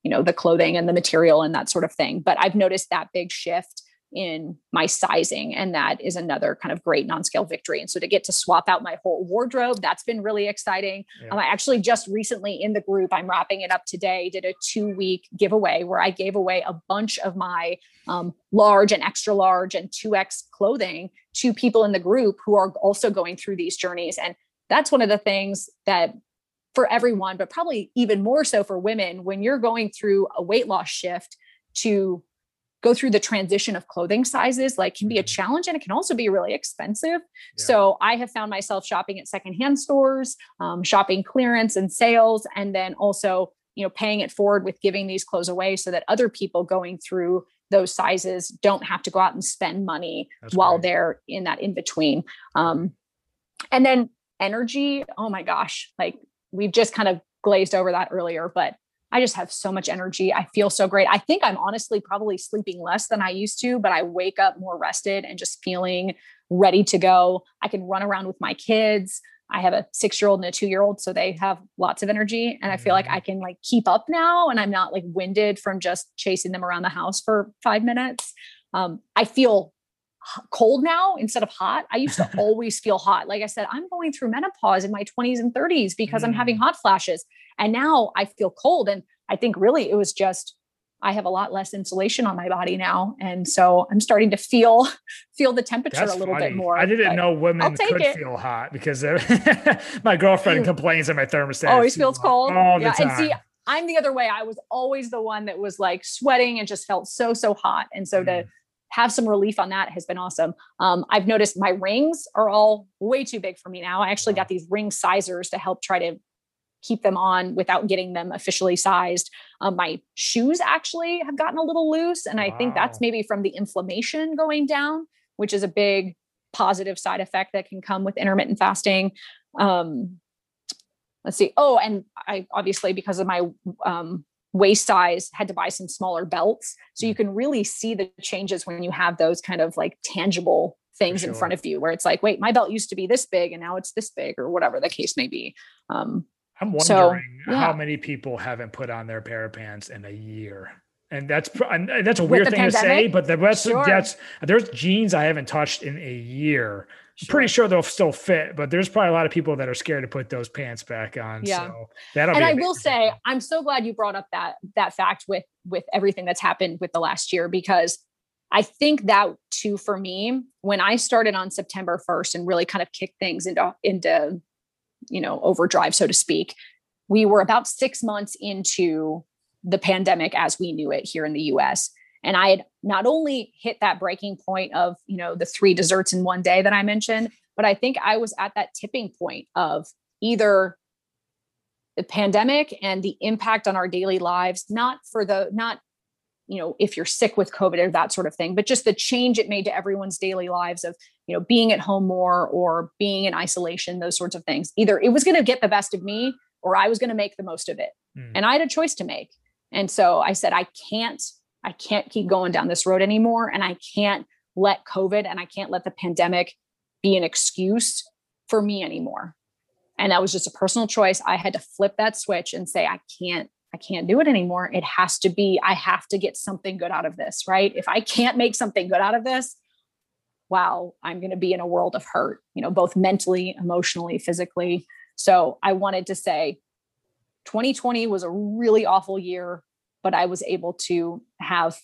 you know, the clothing and the material and that sort of thing. But I've noticed that big shift in my sizing. And that is another kind of great non-scale victory. And so to get to swap out my whole wardrobe, that's been really exciting. Yeah. Um, I actually just recently in the group, I'm wrapping it up today, did a two week giveaway where I gave away a bunch of my um, large and extra large and two X clothing to people in the group who are also going through these journeys. And that's one of the things that for everyone, but probably even more so for women, when you're going through a weight loss shift, to go through the transition of clothing sizes, like, can be a challenge, and it can also be really expensive. Yeah. So I have found myself shopping at secondhand stores, um, shopping clearance and sales, and then also, you know, paying it forward with giving these clothes away so that other people going through those sizes don't have to go out and spend money That's while great. They're in that in between. Um, and then energy. Oh my gosh. Like, we've just kind of glazed over that earlier, but I just have so much energy. I feel so great. I think I'm honestly probably sleeping less than I used to, but I wake up more rested and just feeling ready to go. I can run around with my kids. I have a six-year-old and a two-year-old, so they have lots of energy. And I feel like I can like keep up now, and I'm not like winded from just chasing them around the house for five minutes. Um, I feel cold now instead of hot. I used to always feel hot. Like I said, I'm going through menopause in my twenties and thirties because mm. I'm having hot flashes. And now I feel cold. And I think really it was just, I have a lot less insulation on my body now. And so I'm starting to feel, feel the temperature That's a little funny. bit more. I didn't know women could it. feel hot because my girlfriend complains that my thermostat always feels cold. All yeah. the time. And see, I'm the other way. I was always the one that was like sweating and just felt so, so hot. And so mm. to have some relief on that has been awesome. Um, I've noticed my rings are all way too big for me now. I actually wow. got these ring sizers to help try to keep them on without getting them officially sized. Um, my shoes actually have gotten a little loose. And I wow. think that's maybe from the inflammation going down, which is a big positive side effect that can come with intermittent fasting. Um, let's see. Oh, and I obviously, because of my, um, waist size, had to buy some smaller belts. So you can really see the changes when you have those kind of like tangible things sure. in front of you, where it's like, wait, my belt used to be this big and now it's this big, or whatever the case may be. Um, I'm wondering so, yeah. how many people haven't put on their pair of pants in a year. And that's, and that's a weird thing pandemic? to say, but the rest sure. of that's, there's jeans I haven't touched in a year. Sure. I'm pretty sure they'll still fit, but there's probably a lot of people that are scared to put those pants back on. Yeah. So that'll and be I will say, I'm so glad you brought up that, that fact with, with everything that's happened with the last year, because I think that too, for me, when I started on September first and really kind of kicked things into, into, you know, overdrive, so to speak, we were about six months into the pandemic as we knew it here in the U S. And I had not only hit that breaking point of, you know, the three desserts in one day that I mentioned, but I think I was at that tipping point of either the pandemic and the impact on our daily lives, not for the, not, you know, if you're sick with COVID or that sort of thing, but just the change it made to everyone's daily lives of, you know, being at home more or being in isolation, those sorts of things. Either it was going to get the best of me or I was going to make the most of it. Mm. And I had a choice to make. And so I said, I can't, I can't keep going down this road anymore. And I can't let COVID and I can't let the pandemic be an excuse for me anymore. And that was just a personal choice. I had to flip that switch and say, I can't, I can't do it anymore. It has to be, I have to get something good out of this, right? If I can't make something good out of this, wow, I'm going to be in a world of hurt, you know, both mentally, emotionally, physically. So I wanted to say twenty twenty was a really awful year, but I was able to have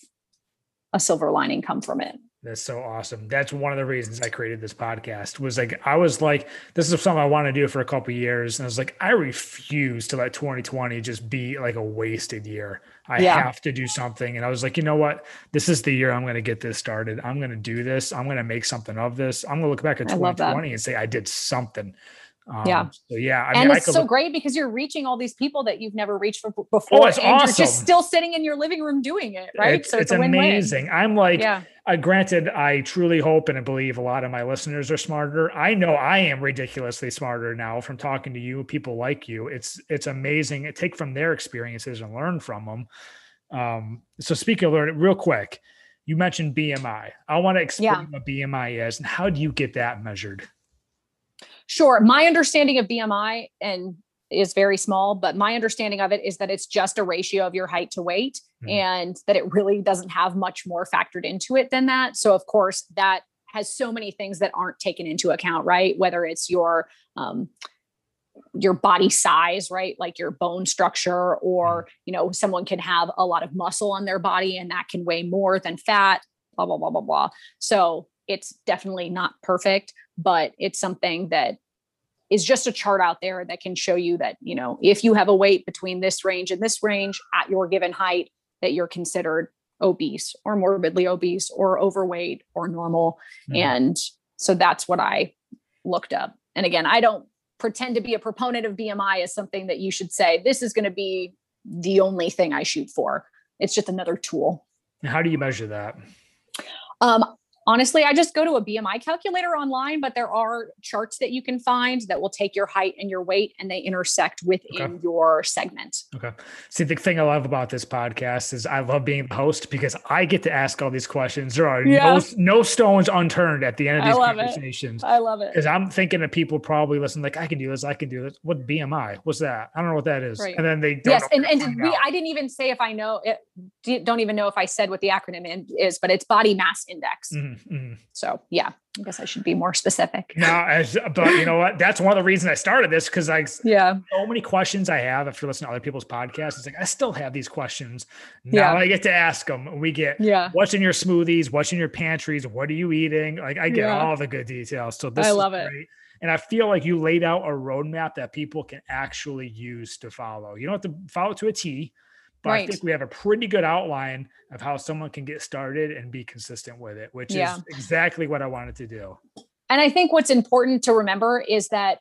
a silver lining come from it. That's so awesome. That's one of the reasons I created this podcast was like, I was like, this is something I want to do for a couple of years. And I was like, I refuse to let twenty twenty just be like a wasted year. I yeah. have to do something. And I was like, you know what? This is the year I'm going to get this started. I'm going to do this. I'm going to make something of this. I'm going to look back at twenty twenty and say, I did something. Um, yeah. So yeah. I mean, and it's I so look- great because you're reaching all these people that you've never reached for before. Oh, it's and awesome. You're just still sitting in your living room doing it. Right. It's, so it's, it's a amazing. Win-win. I'm like, yeah. uh, granted, I truly hope and I believe a lot of my listeners are smarter. I know I am ridiculously smarter now from talking to you, people like you. It's, it's amazing. I take from their experiences and learn from them. Um, so speaking of learning real quick, you mentioned B M I. I want to explain yeah. what B M I is and how do you get that measured? Sure. My understanding of B M I and is very small, but my understanding of it is that it's just a ratio of your height to weight mm. and that it really doesn't have much more factored into it than that. So of course that has so many things that aren't taken into account, right? Whether it's your, um, your body size, right? Like your bone structure, or, you know, someone can have a lot of muscle on their body and that can weigh more than fat, blah, blah, blah, blah, blah. So it's definitely not perfect, but it's something that is just a chart out there that can show you that, you know, if you have a weight between this range and this range at your given height, that you're considered obese or morbidly obese or overweight or normal. Mm-hmm. And so that's what I looked up. And again, I don't pretend to be a proponent of B M I as something that you should say, this is going to be the only thing I shoot for. It's just another tool. How do you measure that? Um, honestly, I just go to a B M I calculator online, but there are charts that you can find that will take your height and your weight and they intersect within okay. your segment. Okay. See, the thing I love about this podcast is I love being the host because I get to ask all these questions. There are yeah. no, no stones unturned at the end of these I love conversations. It. I love it. Cause I'm thinking of people probably listen, like I can do this. I can do this. What B M I? What's that? I don't know what that is. Right. And then they don't. Yes. And, and we, I didn't even say if I know it, don't even know if I said what the acronym is, but it's body mass index. Mm-hmm. Mm-hmm. So yeah, I guess I should be more specific. No, I, but you know what? That's one of the reasons I started this because I yeah so many questions I have after listening to other people's podcasts. It's like I still have these questions. Now yeah. I get to ask them. We get yeah. what's in your smoothies, what's in your pantries, what are you eating? Like I get yeah. all the good details. So this I love is great. It. And I feel like you laid out a roadmap that people can actually use to follow. You don't have to follow to a T. But right. I think we have a pretty good outline of how someone can get started and be consistent with it, which yeah. is exactly what I wanted to do. And I think what's important to remember is that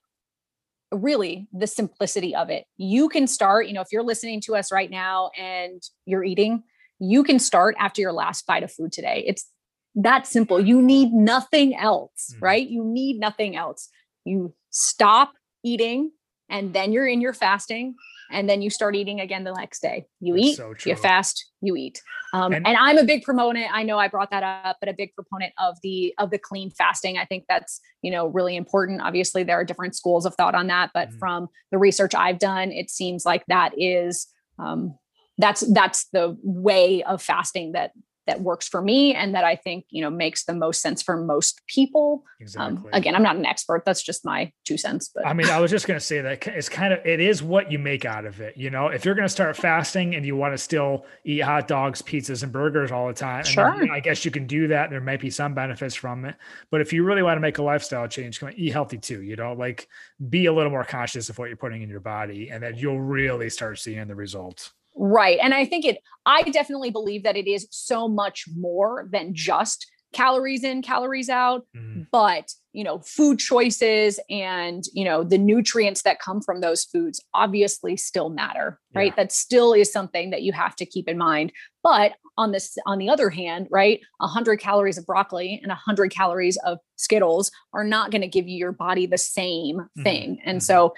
really the simplicity of it. You can start, you know, if you're listening to us right now and you're eating, you can start after your last bite of food today. It's that simple. You need nothing else, mm-hmm. right? You need nothing else. You stop eating and then you're in your fasting. And then you start eating again the next day. You eat, so you fast, you eat. Um, and, and I'm a big proponent. I know I brought that up, but a big proponent of the, of the clean fasting. I think that's, you know, really important. Obviously there are different schools of thought on that, but mm-hmm. from the research I've done, it seems like that is, um, that's, that's the way of fasting that, that works for me. And that I think, you know, makes the most sense for most people. Exactly. Um, again, I'm not an expert. That's just my two cents. But I mean, I was just going to say that it's kind of, it is what you make out of it. You know, if you're going to start fasting and you want to still eat hot dogs, pizzas, and burgers all the time, sure. then, I guess you can do that. There might be some benefits from it, but if you really want to make a lifestyle change, come on, eat healthy too, you know, like be a little more conscious of what you're putting in your body and then you'll really start seeing the results. Right. And I think it, I definitely believe that it is so much more than just calories in, calories out, mm-hmm. but, you know, food choices and, you know, the nutrients that come from those foods obviously still matter, right? Yeah. That still is something that you have to keep in mind. But on this, on the other hand, right, a hundred calories of broccoli and a hundred calories of Skittles are not going to give you your body the same mm-hmm. thing. And mm-hmm. so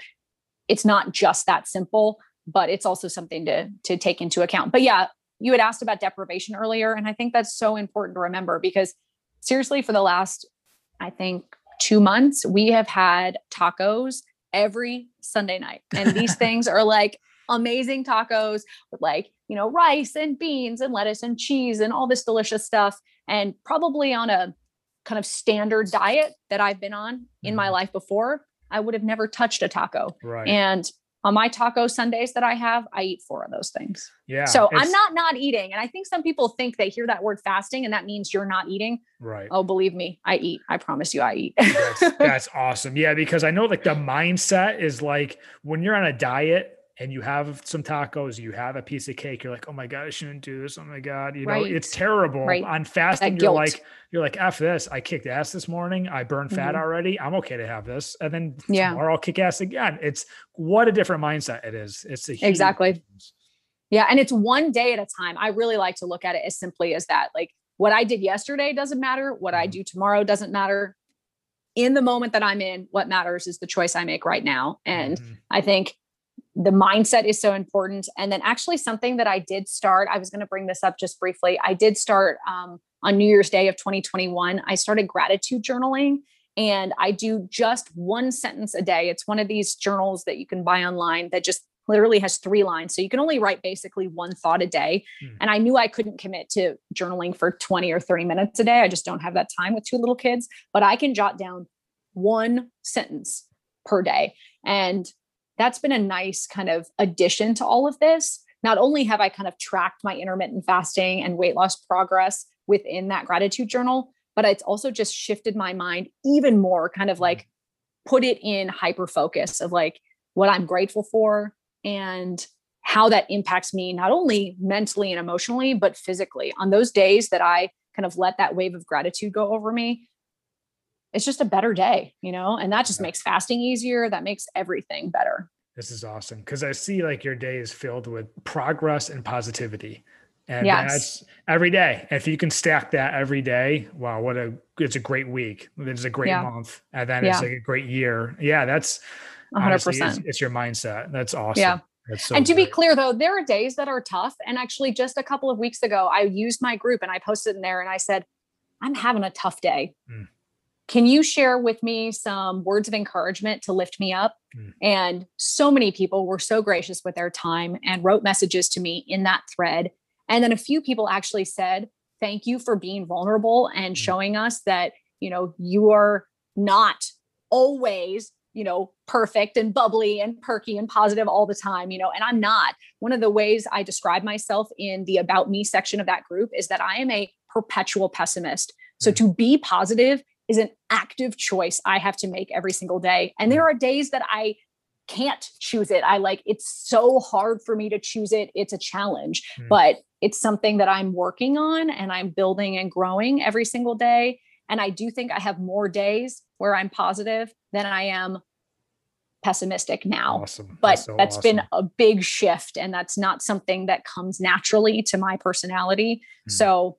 it's not just that simple. But it's also something to, to take into account. But yeah, you had asked about deprivation earlier. And I think that's so important to remember because seriously, for the last, I think two months, we have had tacos every Sunday night. And these things are like amazing tacos with like, you know, rice and beans and lettuce and cheese and all this delicious stuff. And probably on a kind of standard diet that I've been on mm-hmm. in my life before, I would have never touched a taco. Right. And on my taco Sundays that I have, I eat four of those things. Yeah. So I'm not not eating. And I think some people think they hear that word fasting and that means you're not eating. Right. Oh, believe me, I eat. I promise you I eat. that's, that's awesome. Yeah. Because I know like the mindset is like when you're on a diet, and you have some tacos, you have a piece of cake, you're like, oh my God, I shouldn't do this. Oh my God. You right. know, it's terrible. Right. On fasting, you're like, you're like, F this, I kicked ass this morning. I burned fat mm-hmm. already. I'm okay to have this. And then yeah. tomorrow I'll kick ass again. It's what a different mindset it is. It's a huge exactly. difference. Yeah. And it's one day at a time. I really like to look at it as simply as that. Like what I did yesterday doesn't matter. What mm-hmm. I do tomorrow doesn't matter. In the moment that I'm in, what matters is the choice I make right now. And mm-hmm. I think the mindset is so important. And then actually something that I did start, I was going to bring this up just briefly. I did start um, on New Year's Day of twenty twenty-one. I started gratitude journaling and I do just one sentence a day. It's one of these journals that you can buy online that just literally has three lines. So you can only write basically one thought a day. Hmm. And I knew I couldn't commit to journaling for twenty or thirty minutes a day. I just don't have that time with two little kids, but I can jot down one sentence per day. And that's been a nice kind of addition to all of this. Not only have I kind of tracked my intermittent fasting and weight loss progress within that gratitude journal, but it's also just shifted my mind even more, kind of like put it in hyper-focus of like what I'm grateful for and how that impacts me, not only mentally and emotionally, but physically. On those days that I kind of let that wave of gratitude go over me, it's just a better day, you know, and that just yeah. makes fasting easier. That makes everything better. This is awesome. Cause I see like your day is filled with progress and positivity. And yes. that's every day. If you can stack that every day, wow, what a, it's a great week. It's a great yeah. month. And then yeah. it's like a great year. Yeah. That's honestly, one hundred percent. It's, it's your mindset. That's awesome. Yeah. That's so and to great. be clear though, there are days that are tough. And actually just a couple of weeks ago, I used my group and I posted in there and I said, I'm having a tough day. Mm. Can you share with me some words of encouragement to lift me up? Mm. And so many people were so gracious with their time and wrote messages to me in that thread. And then a few people actually said, thank you for being vulnerable and showing us that, you know, you are not always, you know, perfect and bubbly and perky and positive all the time, you know, and I'm not. One of the ways I describe myself in the about me section of that group is that I am a perpetual pessimist. So to be positive is an active choice I have to make every single day. And there are days that I can't choose it. I like, it's so hard for me to choose it. It's a challenge, mm. but it's something that I'm working on and I'm building and growing every single day. And I do think I have more days where I'm positive than I am pessimistic now, awesome. but that's, so that's awesome. been a big shift. And that's not something that comes naturally to my personality. Mm. So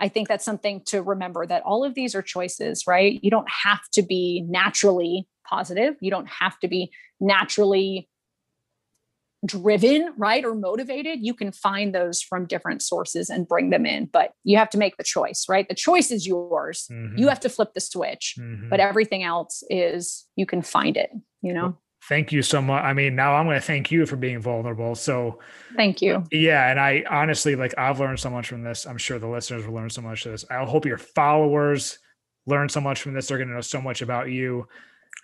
I think that's something to remember, that all of these are choices, right? You don't have to be naturally positive. You don't have to be naturally driven, right? Or motivated. You can find those from different sources and bring them in, but you have to make the choice, right? The choice is yours. Mm-hmm. You have to flip the switch, mm-hmm. but everything else is, you can find it, you know? Well, thank you so much. I mean, now I'm going to thank you for being vulnerable. So thank you. Yeah. And I honestly, like, I've learned so much from this. I'm sure the listeners will learn so much from this. I hope your followers learn so much from this. They're going to know so much about you.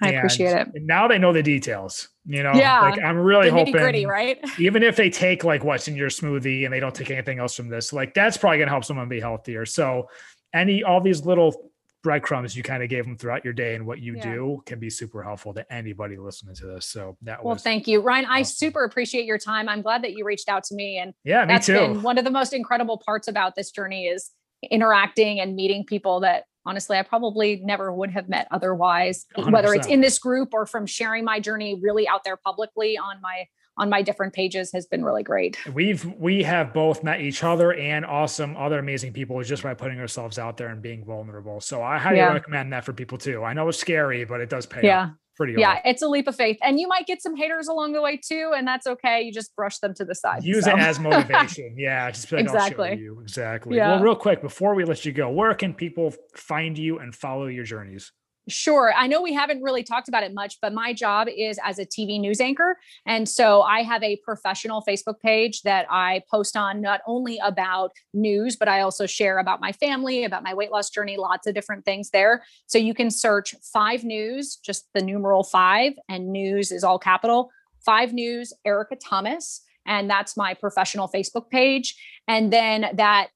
I and appreciate it. Now they know the details, you know, yeah, like I'm really hoping, gritty, right? Even if they take like what's in your smoothie and they don't take anything else from this, like that's probably going to help someone be healthier. So any, all these little breadcrumbs you kind of gave them throughout your day and what you yeah. do can be super helpful to anybody listening to this. So that well, was. Well, thank you, Ryan. Awesome. I super appreciate your time. I'm glad that you reached out to me. And yeah, me that's too. Been one of the most incredible parts about this journey is interacting and meeting people that honestly, I probably never would have met otherwise, one hundred percent. Whether it's in this group or from sharing my journey really out there publicly on my, on my different pages has been really great. We've, we have both met each other and awesome other amazing people just by putting ourselves out there and being vulnerable. So I highly yeah. recommend that for people too. I know it's scary, but it does pay yeah. off. Pretty yeah, old. It's a leap of faith. And you might get some haters along the way too. And that's okay. You just brush them to the side. Use so. it as motivation. Yeah. Just like, exactly. I'll show you. Exactly. Yeah. Well, real quick, before we let you go, where can people find you and follow your journeys? Sure. I know we haven't really talked about it much, but my job is as a T V news anchor. And so I have a professional Facebook page that I post on, not only about news, but I also share about my family, about my weight loss journey, lots of different things there. So you can search Five News, just the numeral five, and news is all capital. Five News, Erika Thomas. And that's my professional Facebook page. And then that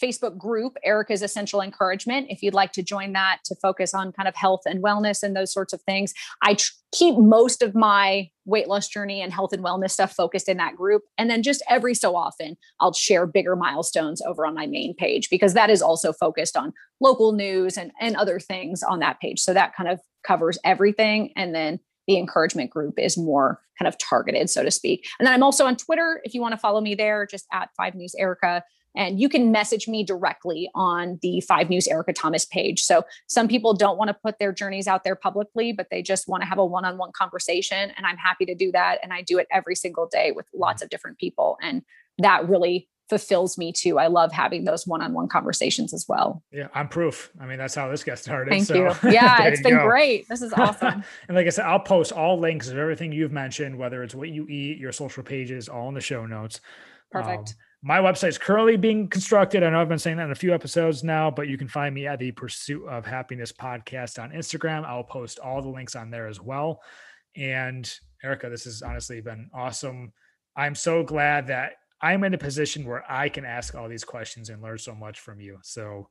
Facebook group, Erika's Essential Encouragement, if you'd like to join that to focus on kind of health and wellness and those sorts of things. I tr- keep most of my weight loss journey and health and wellness stuff focused in that group. And then just every so often, I'll share bigger milestones over on my main page, because that is also focused on local news and, and other things on that page. So that kind of covers everything. And then the encouragement group is more kind of targeted, so to speak. And then I'm also on Twitter. If you want to follow me there, just at Five News Erika. And you can message me directly on the Five News Erika Thomas page. So some people don't want to put their journeys out there publicly, but they just want to have a one-on-one conversation. And I'm happy to do that. And I do it every single day with lots of different people. And that really fulfills me too. I love having those one-on-one conversations as well. Yeah. I'm proof. I mean, that's how this got started. Thank so. you. Yeah. It's been go. great. This is awesome. And like I said, I'll post all links of everything you've mentioned, whether it's what you eat, your social pages, all in the show notes. Perfect. Um, My website is currently being constructed. I know I've been saying that in a few episodes now, but you can find me at the Pursuit of Happiness podcast on Instagram. I'll post all the links on there as well. And Erika, this has honestly been awesome. I'm so glad that I'm in a position where I can ask all these questions and learn so much from you. So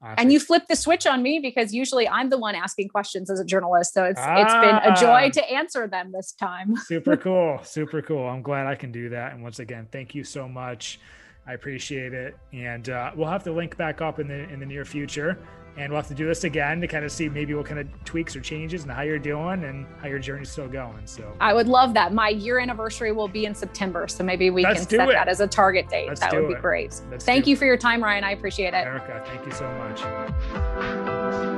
honestly. And you flipped the switch on me, because usually I'm the one asking questions as a journalist. So it's ah, it's been a joy to answer them this time. Super cool. Super cool. I'm glad I can do that. And once again, thank you so much. I appreciate it. And uh, we'll have to link back up in the in the near future. And we'll have to do this again to kind of see maybe what kind of tweaks or changes and how you're doing and how your journey's still going. So I would love that. My year anniversary will be in September. So maybe we Let's can set it. that as a target date. Let's that would it. be great. Let's thank you it. for your time, Ryan. I appreciate it. Erika, thank you so much.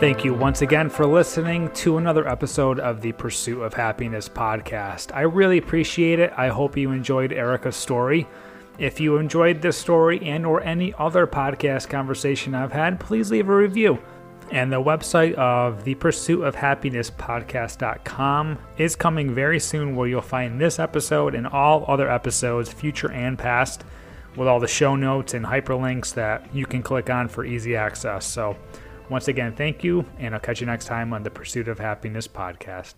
Thank you once again for listening to another episode of the Pursuit of Happiness podcast. I really appreciate it. I hope you enjoyed Erika's story. If you enjoyed this story and or any other podcast conversation I've had, please leave a review. And the website of the Pursuit of Happiness podcast dot com is coming very soon, where you'll find this episode and all other episodes, future and past, with all the show notes and hyperlinks that you can click on for easy access. So once again, thank you, and I'll catch you next time on the Pursuit of Happiness podcast.